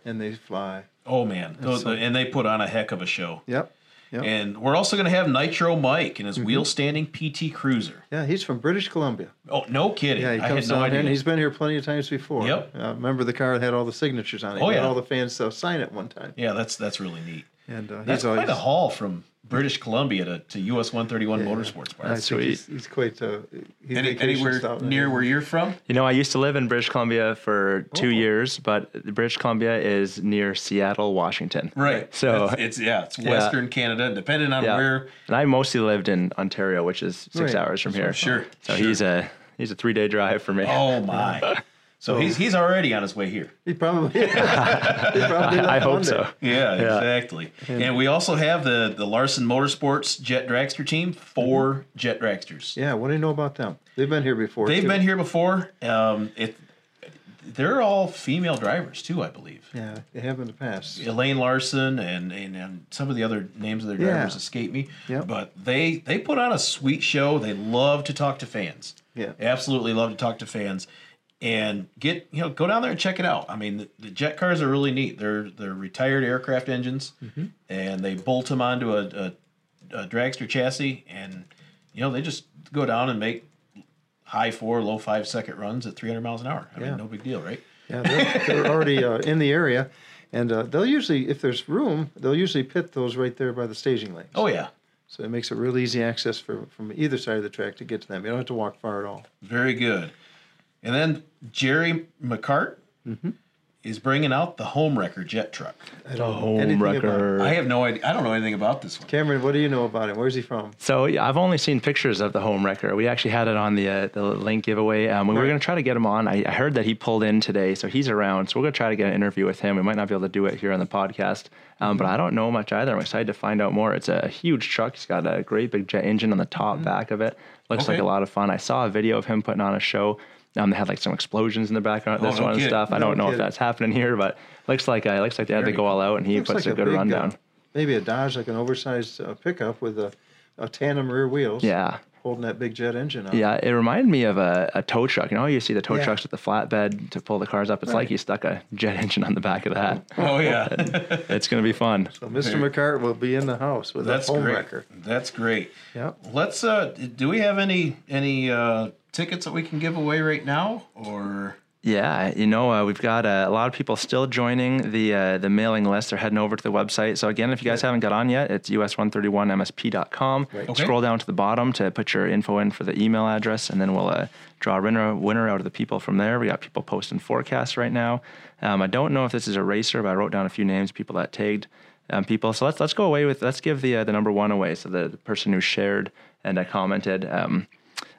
and they fly. Oh man! And, those, so, and they put on a heck of a show. Yep. Yep. And we're also going to have Nitro Mike and his mm-hmm. wheel-standing P T Cruiser. Yeah, he's from British Columbia. Oh, no kidding. Yeah, he comes I had down no idea. Here, and he's been here plenty of times before. Yep. Uh, remember the car had all the signatures on it. Oh, yeah. Had all the fans uh, sign it one time. Yeah, that's that's really neat. And uh, he's That's always, quite a haul from British Columbia to, to U S one thirty-one yeah, Motorsports Park. That's sweet. He's, he's quite... Uh, he's Any, anywhere near where you're from? You know, I used to live in British Columbia for oh. two years, but British Columbia is near Seattle, Washington. Right. So It's, it's yeah, it's yeah. Western Canada, depending on yeah. where... And I mostly lived in Ontario, which is six right. hours from here. Sure. So sure. he's a he's a three-day drive for me. Oh, my. So he's he's already on his way here. He probably is. he probably I, I hope so. Yeah, yeah, exactly. And we also have the, the Larson Motorsports Jet Dragster team, four mm-hmm. Jet Dragsters. Yeah, what do you know about them? They've been here before. They've too. been here before. Um, it, they're all female drivers, too, I believe. Yeah, they have in the past. Elaine Larson and, and, and some of the other names of their drivers yeah. escape me. Yep. But they, they put on a sweet show. They love to talk to fans. Yeah. Absolutely love to talk to fans. And get you know go down there and check it out. I mean, the, the jet cars are really neat. They're they're retired aircraft engines, mm-hmm. and they bolt them onto a, a, a dragster chassis, and you know they just go down and make high four, low five second runs at three hundred miles an hour. I yeah. mean, no big deal, right? Yeah, they're, they're already uh, in the area, and uh, they'll usually, if there's room, they'll usually pit those right there by the staging lanes. Oh yeah. So it makes it real easy access for from either side of the track to get to them. You don't have to walk far at all. Very good. And then Jerry McCart mm-hmm. is bringing out the Homewrecker jet truck. I don't know Homewrecker. I have no idea. I don't know anything about this one. Cameron, what do you know about it? Where's he from? So yeah, I've only seen pictures of the Homewrecker. We actually had it on the uh, the link giveaway. Um, we right. were going to try to get him on. I, I heard that he pulled in today, so he's around. So we're going to try to get an interview with him. We might not be able to do it here on the podcast, um, mm-hmm. but I don't know much either. I'm excited to find out more. It's a huge truck. It's got a great big jet engine on the top mm-hmm. back of it. Looks okay. like a lot of fun. I saw a video of him putting on a show. Um, they had like some explosions in the background, this oh, no one kid. and stuff. No I don't know kid. if that's happening here, but looks like uh, looks like they had to go all out, and he looks puts like a good big, rundown. Uh, maybe a Dodge, like an oversized uh, pickup with a, a tandem rear wheels. Yeah. Holding that big jet engine up. Yeah, it reminded me of a, a tow truck. You know, you see the tow yeah. trucks with the flatbed to pull the cars up. It's right. like you stuck a jet engine on the back of that. Oh, yeah. It's going to be fun. So Mister Hey. McCart will be in the house with that Homewrecker. That's great. Yeah. Let's, uh, do we have any, any, uh, tickets that we can give away right now, or? Yeah, you know, uh, we've got uh, a lot of people still joining the uh, the mailing list. They're heading over to the website. So again, if you guys yeah. haven't got on yet, it's U S one thirty-one M S P dot com. Right. Okay. Scroll down to the bottom to put your info in for the email address, and then we'll uh, draw a winner, winner out of the people from there. We got people posting forecasts right now. Um, I don't know if this is a racer, but I wrote down a few names, people that tagged um, people. So let's let's go away with, let's give the uh, the number one away. So the, the person who shared and uh, commented. Um,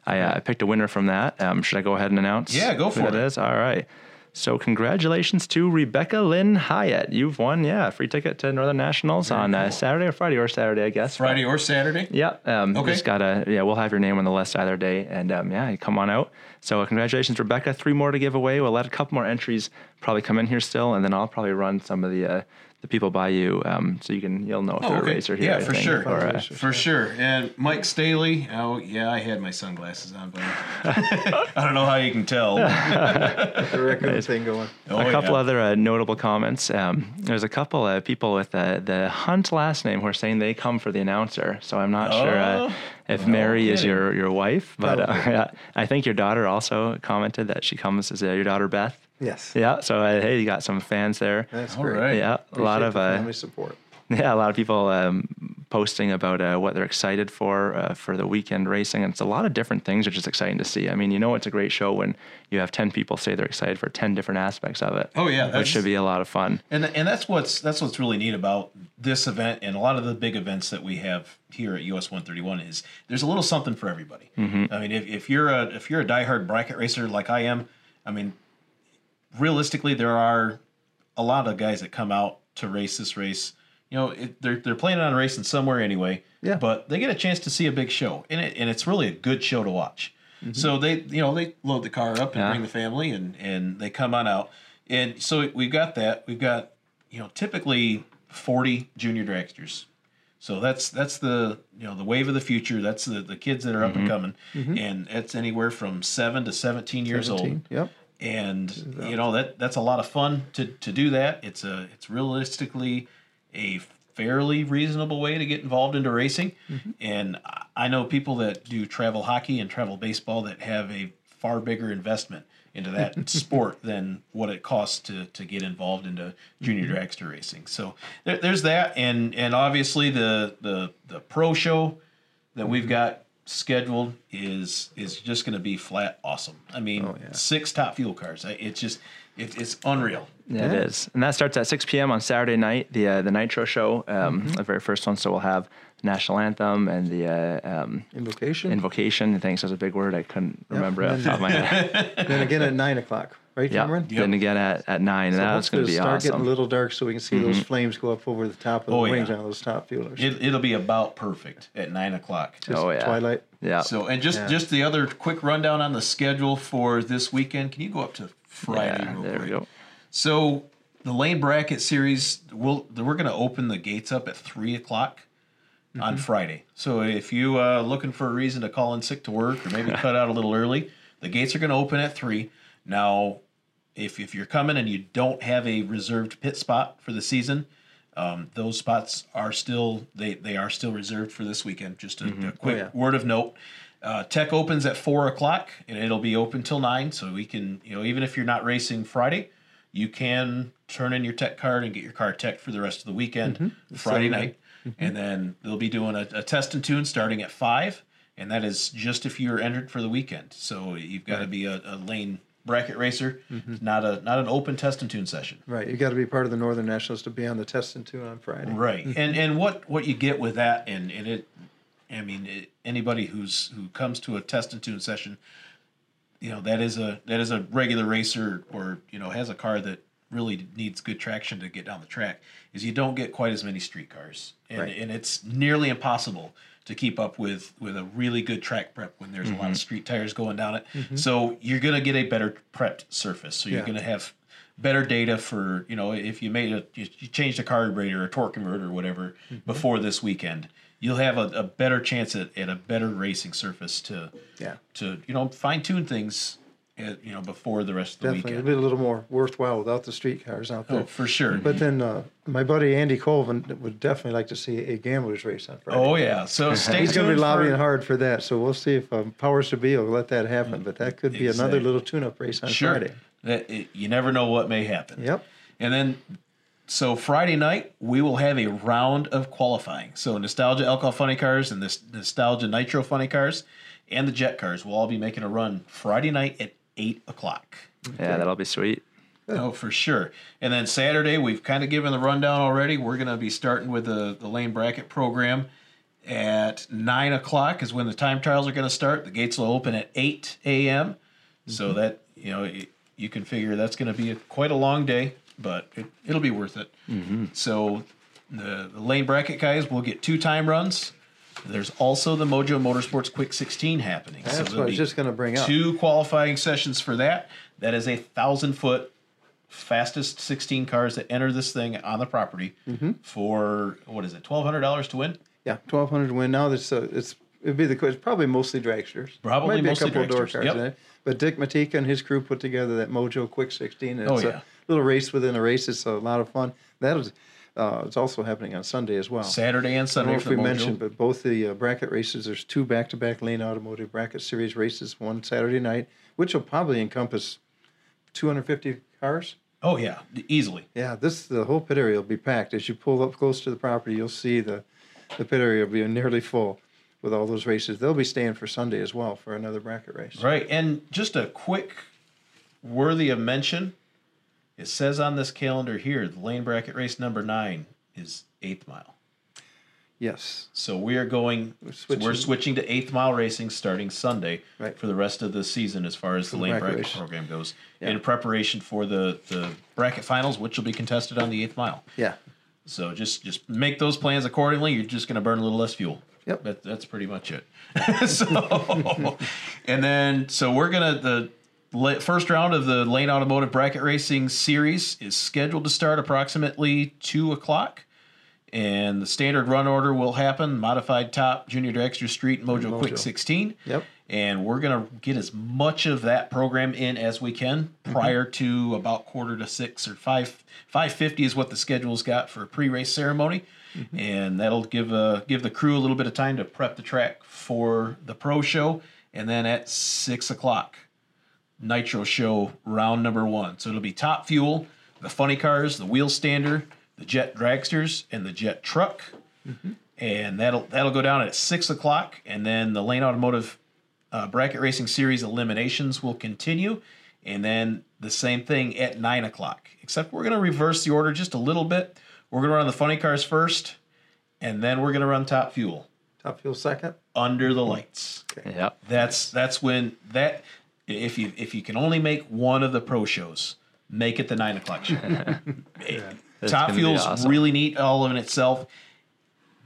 I uh, picked a winner from that. Um, should I go ahead and announce? Yeah, go for it. Who that is? All right. So congratulations to Rebecca Lynn Hyatt. You've won, yeah, a free ticket to Northern Nationals Very on cool. uh, Saturday or Friday or Saturday, I guess. Friday or Saturday? Yeah. Um, okay. Just gotta, yeah, we'll have your name on the list either day. And um, yeah, you come on out. So uh, congratulations, Rebecca. Three more to give away. We'll let a couple more entries probably come in here still, and then I'll probably run some of the uh, the people by you, um, so you can you'll know if oh, they're okay. a racer here. Yeah, I for think, sure, or, uh, for sure. And Mike Staley, oh yeah, I had my sunglasses on, but I don't know how you can tell. The record nice. thing going. Oh, a couple yeah. other uh, notable comments. Um, there's a couple of uh, people with uh, the Hunt last name who are saying they come for the announcer. So I'm not oh. sure. Uh, If no Mary kidding. is your, your wife, but uh, yeah, I think your daughter also commented that she comes as uh, your daughter Beth. Yes. Yeah. So uh, hey, you got some fans there. That's great. Right. Yeah, Appreciate a lot of uh, family support. Yeah, a lot of people um, posting about uh, what they're excited for uh, for the weekend racing, and it's a lot of different things, which is exciting to see. I mean, you know, it's a great show when you have ten people say they're excited for ten different aspects of it. Oh yeah, which should be a lot of fun. And and that's what's that's what's really neat about this event and a lot of the big events that we have here at U S one thirty-one is there's a little something for everybody. Mm-hmm. I mean, if if you're a if you're a diehard bracket racer like I am, I mean, realistically, there are a lot of guys that come out to race this race. You know, it, they're they're planning on racing somewhere anyway. Yeah. But they get a chance to see a big show, and it and it's really a good show to watch. Mm-hmm. So they you know they load the car up and yeah. bring the family, and and they come on out. And so we've got that. We've got you know typically forty junior dragsters. So that's that's the you know the wave of the future. That's the the kids that are up mm-hmm. and coming, mm-hmm. and it's anywhere from seven to seventeen years seventeen, old. Yep. And exactly. you know that that's a lot of fun to to do that. It's a it's realistically a fairly reasonable way to get involved into racing. Mm-hmm. And I know people that do travel hockey and travel baseball that have a far bigger investment into that sport than what it costs to to get involved into junior mm-hmm. dragster racing. So there, there's that. And, and obviously the, the, the pro show that we've got scheduled is is just going to be flat awesome. I mean, oh, yeah. six top fuel cars. It's just, it, it's unreal. Yeah, yeah. It is. And that starts at six p.m. on Saturday night, the uh, the Nitro show, um, mm-hmm. the very first one. So we'll have National Anthem and the uh, um, Invocation. Invocation. Thanks, that was a big word. I couldn't yep. remember it off the top of my head. Then again at nine o'clock, right, yep. Cameron? Yep. Then again at, at nine. So that's going to be start awesome. Start getting a little dark so we can see mm-hmm. those flames go up over the top of oh, the wings yeah. on those top fuelers. It, it'll be about perfect at nine o'clock. Just oh, yeah. Twilight. Yeah. So, and just, yeah. just the other quick rundown on the schedule for this weekend. Can you go up to Friday? Yeah, there we go. So the Lane Bracket Series, we'll, we're going to open the gates up at three o'clock mm-hmm. on Friday. So if you are uh, looking for a reason to call in sick to work or maybe cut out a little early, the gates are going to open at three. Now, if, if you're coming and you don't have a reserved pit spot for the season, um, those spots are still they, – they are still reserved for this weekend. Just a, mm-hmm. a quick oh, yeah. word of note. Uh, Tech opens at four o'clock, and it'll be open till nine. So we can – you know, even if you're not racing Friday – you can turn in your tech card and get your car teched for the rest of the weekend, mm-hmm. Friday night. Mm-hmm. And then they'll be doing a, a test and tune starting at five, and that is just if you're entered for the weekend. So you've got to right. be a, a lane bracket racer, mm-hmm. not a not an open test and tune session. Right, you got to be part of the Northern Nationals to be on the test and tune on Friday. Right, and and what what you get with that, and and it, I mean, it, anybody who's who comes to a test and tune session, you know, that is a that is a regular racer, or you know, has a car that really needs good traction to get down the track, is you don't get quite as many street cars, and right. and it's nearly impossible to keep up with with a really good track prep when there's mm-hmm. a lot of street tires going down it. Mm-hmm. So you're going to get a better prepped surface. So you're yeah. going to have better data for, you know, if you made a, you changed a carburetor or torque converter or whatever mm-hmm. before this weekend, you'll have a, a better chance at, at a better racing surface to, yeah. to, you know, fine tune things, at, you know, before the rest of the Definitely. weekend. It'd be a little more worthwhile without the street cars out there. Oh, for sure. But then, uh, my buddy Andy Colvin would definitely like to see a gambler's race on Friday. Oh, yeah. So stay tuned. He's going to be lobbying for... hard for that. So we'll see if um, powers to be will let that happen. But that could be exactly. another little tune-up race on sure. Friday. That, it, you never know what may happen. Yep. And then, so Friday night, we will have a round of qualifying. So Nostalgia Alcohol Funny Cars and this Nostalgia Nitro Funny Cars and the Jet Cars will all be making a run Friday night at eight o'clock. Okay. Yeah, that'll be sweet. Oh, for sure. And then Saturday, we've kind of given the rundown already. We're going to be starting with the, the lane bracket program at nine o'clock is when the time trials are going to start. The gates will open at eight a.m. Mm-hmm. So that, you know, it, you can figure that's going to be a, quite a long day, but it, it'll be worth it. Mm-hmm. So the, the lane bracket guys will get two time runs. There's also the Mojo Motorsports Quick sixteen happening. That's so what I was just going to bring up. Two qualifying sessions for that. That is a thousand-foot fastest sixteen cars that enter this thing on the property mm-hmm. for, what is it, twelve hundred dollars to win? Yeah, twelve hundred dollars to win. Now it's, uh, it's it'd be the it's probably mostly dragsters. Probably Might be mostly a couple dragsters. Door cars yep. in it. But Dick Matika and his crew put together that Mojo Quick sixteen. And oh, it's yeah. a little race within a race. It's a lot of fun. That was... Uh, it's also happening on Sunday as well. Saturday and Sunday. I don't know if we mentioned, but both the uh, bracket races, there's two back-to-back Lane Automotive Bracket Series races, one Saturday night, which will probably encompass two hundred fifty cars. Oh, yeah, easily. Yeah, this the whole pit area will be packed. As you pull up close to the property, you'll see the, the pit area will be nearly full with all those races. They'll be staying for Sunday as well for another bracket race. Right, and just a quick worthy of mention, it says on this calendar here, the lane bracket race number nine is eighth mile. Yes. So we are going, we're switching, so we're switching to eighth mile racing starting Sunday right. for the rest of the season as far as for the lane bracket, bracket program goes yeah. in preparation for the, the bracket finals, which will be contested on the eighth mile. Yeah. So just, just make those plans accordingly. You're just going to burn a little less fuel. Yep. That, that's pretty much it. so, and then, so we're going to, the, first round of the Lane Automotive Bracket Racing Series is scheduled to start approximately two o'clock. And the standard run order will happen. Modified Top, Junior Dragster Street, Mojo, Mojo Quick sixteen. Yep. And we're going to get as much of that program in as we can prior mm-hmm. to about quarter to six or five. five fifty is what the schedule's got for a pre-race ceremony. Mm-hmm. And that'll give, uh, give the crew a little bit of time to prep the track for the pro show. And then at six o'clock. Nitro show round number one. So it'll be Top Fuel, the Funny Cars, the Wheel Stander, the Jet Dragsters, and the Jet Truck. Mm-hmm. And that'll that'll go down at six o'clock. And then the Lane Automotive uh, Bracket Racing Series eliminations will continue. And then the same thing at nine o'clock. Except we're going to reverse the order just a little bit. We're going to run the Funny Cars first, and then we're going to run Top Fuel. Top Fuel second? Under the lights. Okay. Yep. That's, that's when... that. If you if you can only make one of the pro shows, make it the nine o'clock show. yeah. Top Fuel's awesome. Really neat all in itself.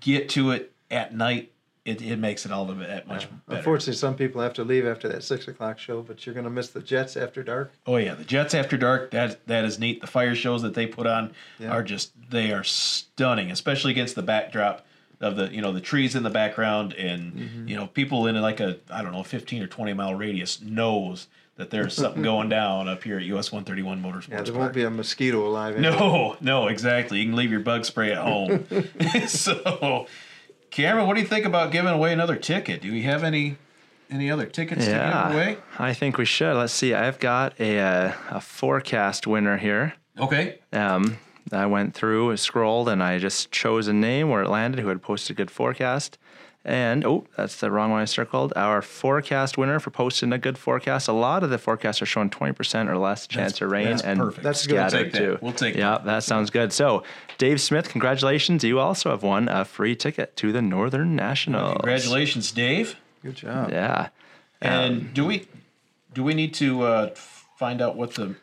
Get to it at night. It, it makes it all of it much yeah. better. Unfortunately, some people have to leave after that six o'clock show, but you're going to miss the Jets After Dark. Oh yeah, the Jets After Dark. That that is neat. The fire shows that they put on yeah. are just they are stunning, especially against the backdrop of the, you know, the trees in the background and, mm-hmm. you know, people in like a, I don't know, fifteen or twenty mile radius knows that there's something going down up here at U S one thirty-one Motorsports Park. Yeah, there won't be a mosquito alive. Anyway. No, no, exactly. You can leave your bug spray at home. So, Cameron, what do you think about giving away another ticket? Do we have any any other tickets yeah, to give away? I think we should. Let's see. I've got a, a, a forecast winner here. Okay. Um. I went through, scrolled, and I just chose a name where it landed, who had posted good forecast. And, oh, that's the wrong one I circled. Our forecast winner for posting a good forecast. A lot of the forecasts are showing twenty percent or less chance that's, of rain. That's and perfect. That's good. We'll take that. Too. We'll take yeah, that. That sounds good. So, Dave Smith, congratulations. You also have won a free ticket to the Northern Nationals. Congratulations, Dave. Good job. Yeah. And um, do we do we need to uh, find out what the...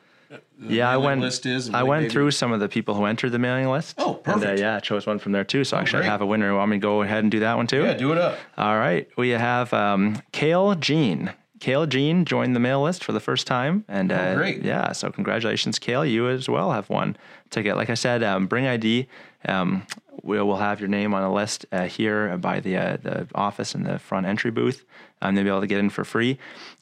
The yeah, I went. List is I went maybe. through some of the people who entered the mailing list. Oh, perfect. And, uh, yeah, I chose one from there too. So oh, actually, great. I have a winner. You want me to go ahead and do that one too? Yeah, do it up. All right, we have um, Kale Jean. Kale Jean joined the mail list for the first time, and oh, uh, great. yeah, so congratulations, Kale. You as well have won ticket. Like I said, um, bring I D. Um, we'll, we'll have your name on a list uh, here by the uh, the office in the front entry booth. Um, they'll be able to get in for free.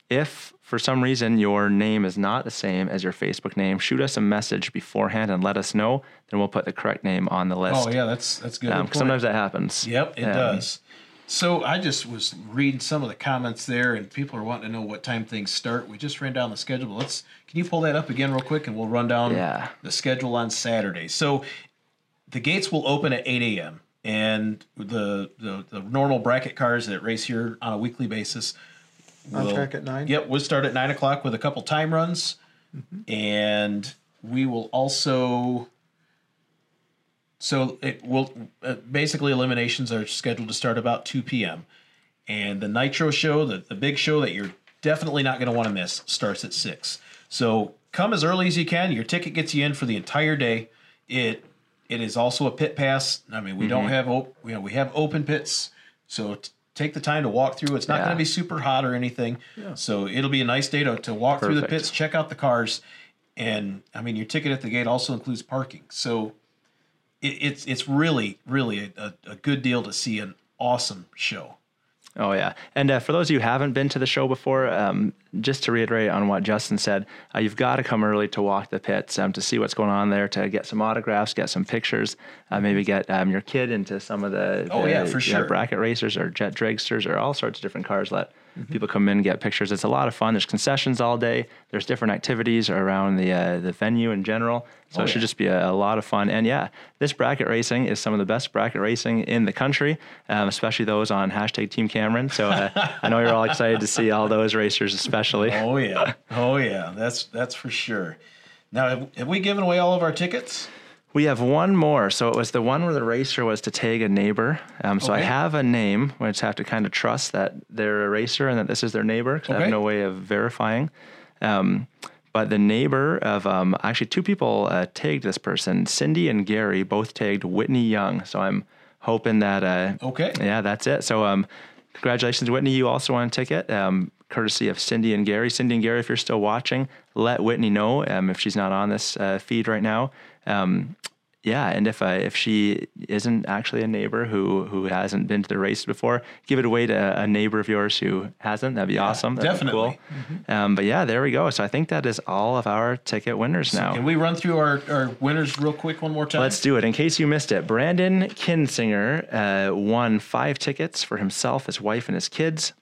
If for some reason your name is not the same as your Facebook name, shoot us a message beforehand and let us know. Then we'll put the correct name on the list. Oh yeah, that's that's good. Um, sometimes that happens. Yep, it um, does. So I just was reading some of the comments there, and people are wanting to know what time things start. We just ran down the schedule. Let's can you pull that up again real quick, and we'll run down yeah. the schedule on Saturday. So the gates will open at eight a m and the, the the normal bracket cars that race here on a weekly basis. We'll, on track at nine? Yep, we'll start at nine o'clock with a couple time runs. Mm-hmm. And we will also... So it will uh, basically eliminations are scheduled to start about two p m And the Nitro show, the, the big show that you're definitely not going to want to miss, starts at six. So come as early as you can. Your ticket gets you in for the entire day. It It is also a pit pass. I mean, we mm-hmm. don't have... Op- you know, we have open pits, so... T- Take the time to walk through. It's not yeah. going to be super hot or anything. Yeah. So it'll be a nice day to, to walk Perfect. through the pits, check out the cars. And, I mean, your ticket at the gate also includes parking. So it, it's it's really, really a, a good deal to see an awesome show. Oh, yeah. And uh, for those of you who haven't been to the show before, um, just to reiterate on what Justin said, uh, you've got to come early to walk the pits um, to see what's going on there, to get some autographs, get some pictures, uh, maybe get um, your kid into some of the, oh, the yeah, for sure. know, bracket racers or jet dragsters or all sorts of different cars. Let mm-hmm. people come in and get pictures. It's a lot of fun. There's concessions all day. There's different activities around the uh, the venue in general. So oh, it should yeah. just be a, a lot of fun. And yeah, this bracket racing is some of the best bracket racing in the country, um, especially those on hashtag Team Cameron. So uh, I know you're all excited to see all those racers, especially. Oh yeah. Oh yeah. That's, that's for sure. Now, have, have we given away all of our tickets? We have one more. So it was the one where the racer was to tag a neighbor. Um, so okay. I have a name. I just have to kind of trust that they're a racer and that this is their neighbor, because okay. I have no way of verifying. Um, But the neighbor of, um, actually two people uh, tagged this person. Cindy and Gary both tagged Whitney Young. So I'm hoping that, uh, okay. yeah, that's it. So um, congratulations, Whitney. You also won a ticket, um, courtesy of Cindy and Gary. Cindy and Gary, if you're still watching, let Whitney know um, if she's not on this uh, feed right now. Um, yeah, and if uh, if she isn't actually a neighbor who, who hasn't been to the race before, give it away to a neighbor of yours who hasn't. That'd be yeah, awesome. That'd definitely. Be cool. Mm-hmm. Um, but yeah, there we go. So I think that is all of our ticket winners now. So can we run through our, our winners real quick one more time? Let's do it. In case you missed it, Brandon Kinsinger uh, won five tickets for himself, his wife, and his kids.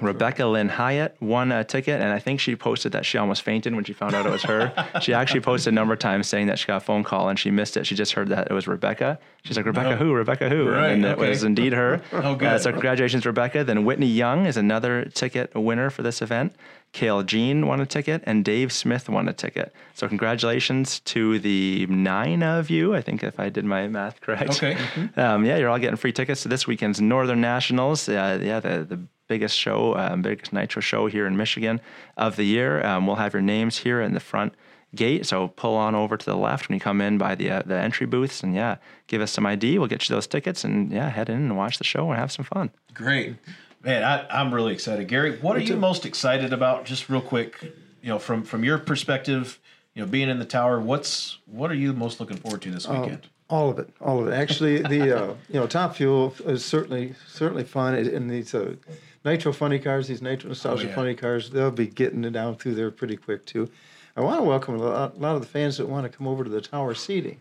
Rebecca Lynn Hyatt won a ticket, and I think she posted that she almost fainted when she found out it was her. She actually posted a number of times saying that she got a phone call and she missed it. She just heard that it was Rebecca. She's like, Rebecca no. who? Rebecca who? Right, and okay. it was indeed her. Oh, good. Uh, so congratulations, Rebecca. Then Whitney Young is another ticket winner for this event. Kale Jean won a ticket, and Dave Smith won a ticket. So congratulations to the nine of you, I think, if I did my math correct. Okay. Mm-hmm. Um, yeah, you're all getting free tickets to this weekend's Northern Nationals. Uh, yeah, the... the biggest show, um, biggest Nitro show here in Michigan of the year. Um, we'll have your names here in the front gate. So pull on over to the left when you come in by the uh, the entry booths, and yeah, give us some I D. We'll get you those tickets, and yeah, head in and watch the show and have some fun. Great, man. I, I'm really excited, Gary. What Me are too. you most excited about? Just real quick, you know, from from your perspective, you know, being in the tower, what's what are you most looking forward to this weekend? Um, All of it, all of it. Actually, the uh, you know Top Fuel is certainly certainly fun, and these uh, Nitro funny cars, these Nitro Nostalgia oh, yeah. funny cars, they'll be getting it down through there pretty quick too. I want to welcome a lot, a lot of the fans that want to come over to the tower seating.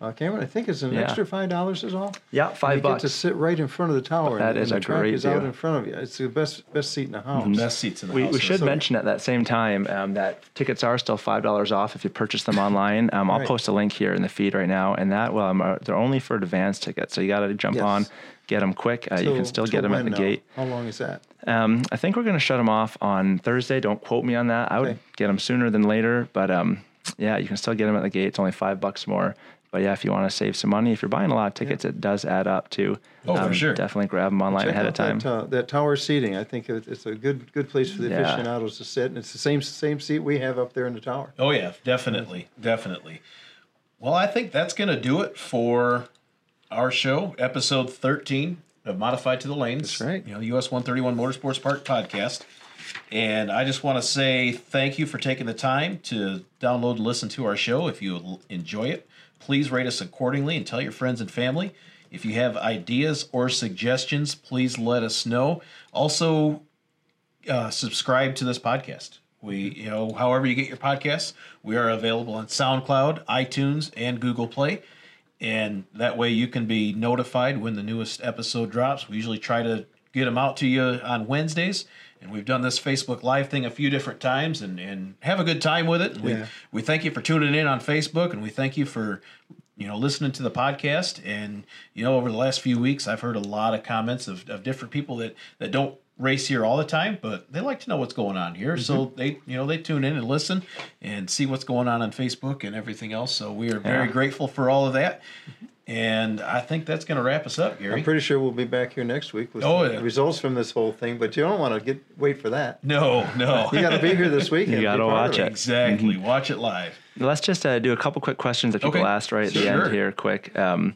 Uh, Cameron, I think it's an yeah. extra five dollars is all? Yeah, five bucks. You get to sit right in front of the tower. That and, is and a great deal. The track is out in front of you. It's the best best seat in the house. The best seats in the we, house. We should so, mention at that same time um, that tickets are still five dollars off if you purchase them online. Um, I'll right. post a link here in the feed right now. And that, well, um, are, they're only for advanced tickets, so you got to jump yes. on. Get them quick. Uh, till, you can still get them at the now? gate. How long is that? Um, I think we're going to shut them off on Thursday. Don't quote me on that. I okay. would get them sooner than later. But um, yeah, you can still get them at the gate. It's only five bucks more. But yeah, if you want to save some money, if you're buying a lot of tickets, yeah. it does add up to. Oh, um, for sure. Definitely grab them online Check ahead of time. That, uh, that tower seating, I think it's a good good place for the yeah. aficionados to sit. And it's the same same seat we have up there in the tower. Oh, yeah, definitely, definitely. Well, I think that's going to do it for our show, episode thirteen of Modified to the Lanes. That's right. You know, U S one thirty-one Motorsports Park podcast. And I just want to say thank you for taking the time to download and listen to our show. If you enjoy it, please rate us accordingly and tell your friends and family. If you have ideas or suggestions, please let us know. Also, uh, subscribe to this podcast. We, you know, however you get your podcasts, we are available on SoundCloud, iTunes, and Google Play. And that way you can be notified when the newest episode drops. We usually try to get them out to you on Wednesdays. And we've done this Facebook Live thing a few different times and, and have a good time with it. And yeah. we, we thank you for tuning in on Facebook, and we thank you for, you know, listening to the podcast. And, you know, over the last few weeks, I've heard a lot of comments of, of different people that, that don't race here all the time, but they like to know what's going on here. Mm-hmm. So they, you know, they tune in and listen and see what's going on on Facebook and everything else. So we are very yeah. grateful for all of that. And I think that's going to wrap us up, Gary. I'm pretty sure we'll be back here next week with oh, yeah. results from this whole thing, but you don't want to get wait for that. No, no. You got to be here this weekend. You got to watch it. Exactly. Mm-hmm. Watch it live. Let's just uh, do a couple quick questions that people okay. asked right at sure. the end here quick. Um,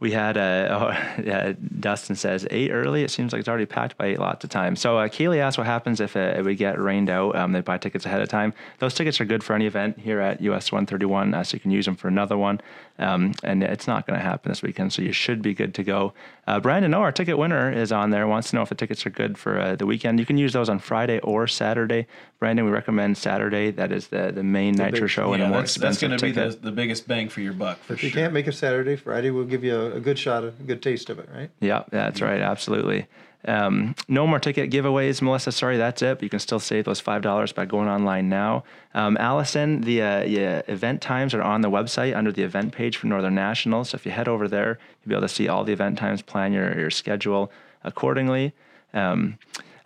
We had, uh, oh, yeah, Dustin says, eight early. It seems like it's already packed by eight lots of time. So uh, Kaylee asked what happens if it, it would get rained out. Um, they buy tickets ahead of time. Those tickets are good for any event here at U S one thirty-one, uh, so you can use them for another one. Um, and it's not going to happen this weekend, so you should be good to go. Uh, Brandon O, our ticket winner, is on there, wants to know if the tickets are good for uh, the weekend. You can use those on Friday or Saturday. Brandon, we recommend Saturday. That is the, the main the Nitro big, show yeah, and a more that's, expensive That's going to be the, the biggest bang for your buck, for if sure. If you can't make it Saturday, Friday will give you a a good shot, a good taste of it, right? Yeah, that's right. Absolutely. Um, no more ticket giveaways, Melissa. Sorry, that's it. But you can still save those five dollars by going online now. Um, Allison, the uh, yeah, event times are on the website under the event page for Northern Nationals. So if you head over there, you'll be able to see all the event times, plan your, your schedule accordingly. Um,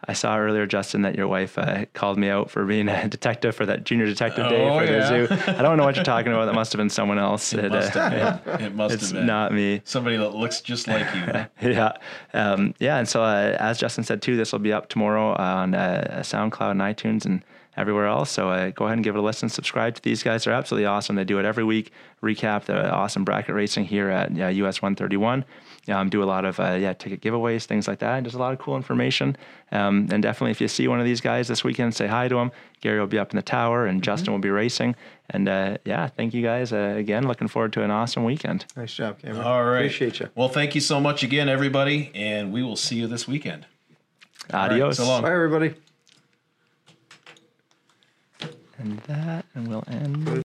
I saw earlier, Justin, that your wife uh, called me out for being a detective for that junior detective oh, day for yeah. the zoo. I don't know what you're talking about. That must have been someone else. It, it must, uh, have, been. It must have been. It's not me. Somebody that looks just like you. yeah. Um, yeah. And so uh, as Justin said, too, this will be up tomorrow on uh, SoundCloud and iTunes and everywhere else. So uh, go ahead and give it a listen. Subscribe to these guys. They're absolutely awesome. They do it every week. Recap the awesome bracket racing here at uh, U S one thirty-one. Um, do a lot of uh, yeah ticket giveaways, things like that, and just a lot of cool information. Um, and definitely, if you see one of these guys this weekend, say hi to him. Gary will be up in the tower, and mm-hmm. Justin will be racing. And uh, yeah, thank you guys uh, again. Looking forward to an awesome weekend. Nice job, Cameron. All right, appreciate you. Well, thank you so much again, everybody, and we will see you this weekend. Adios. All right, so long. Bye, everybody. And that, and we'll end.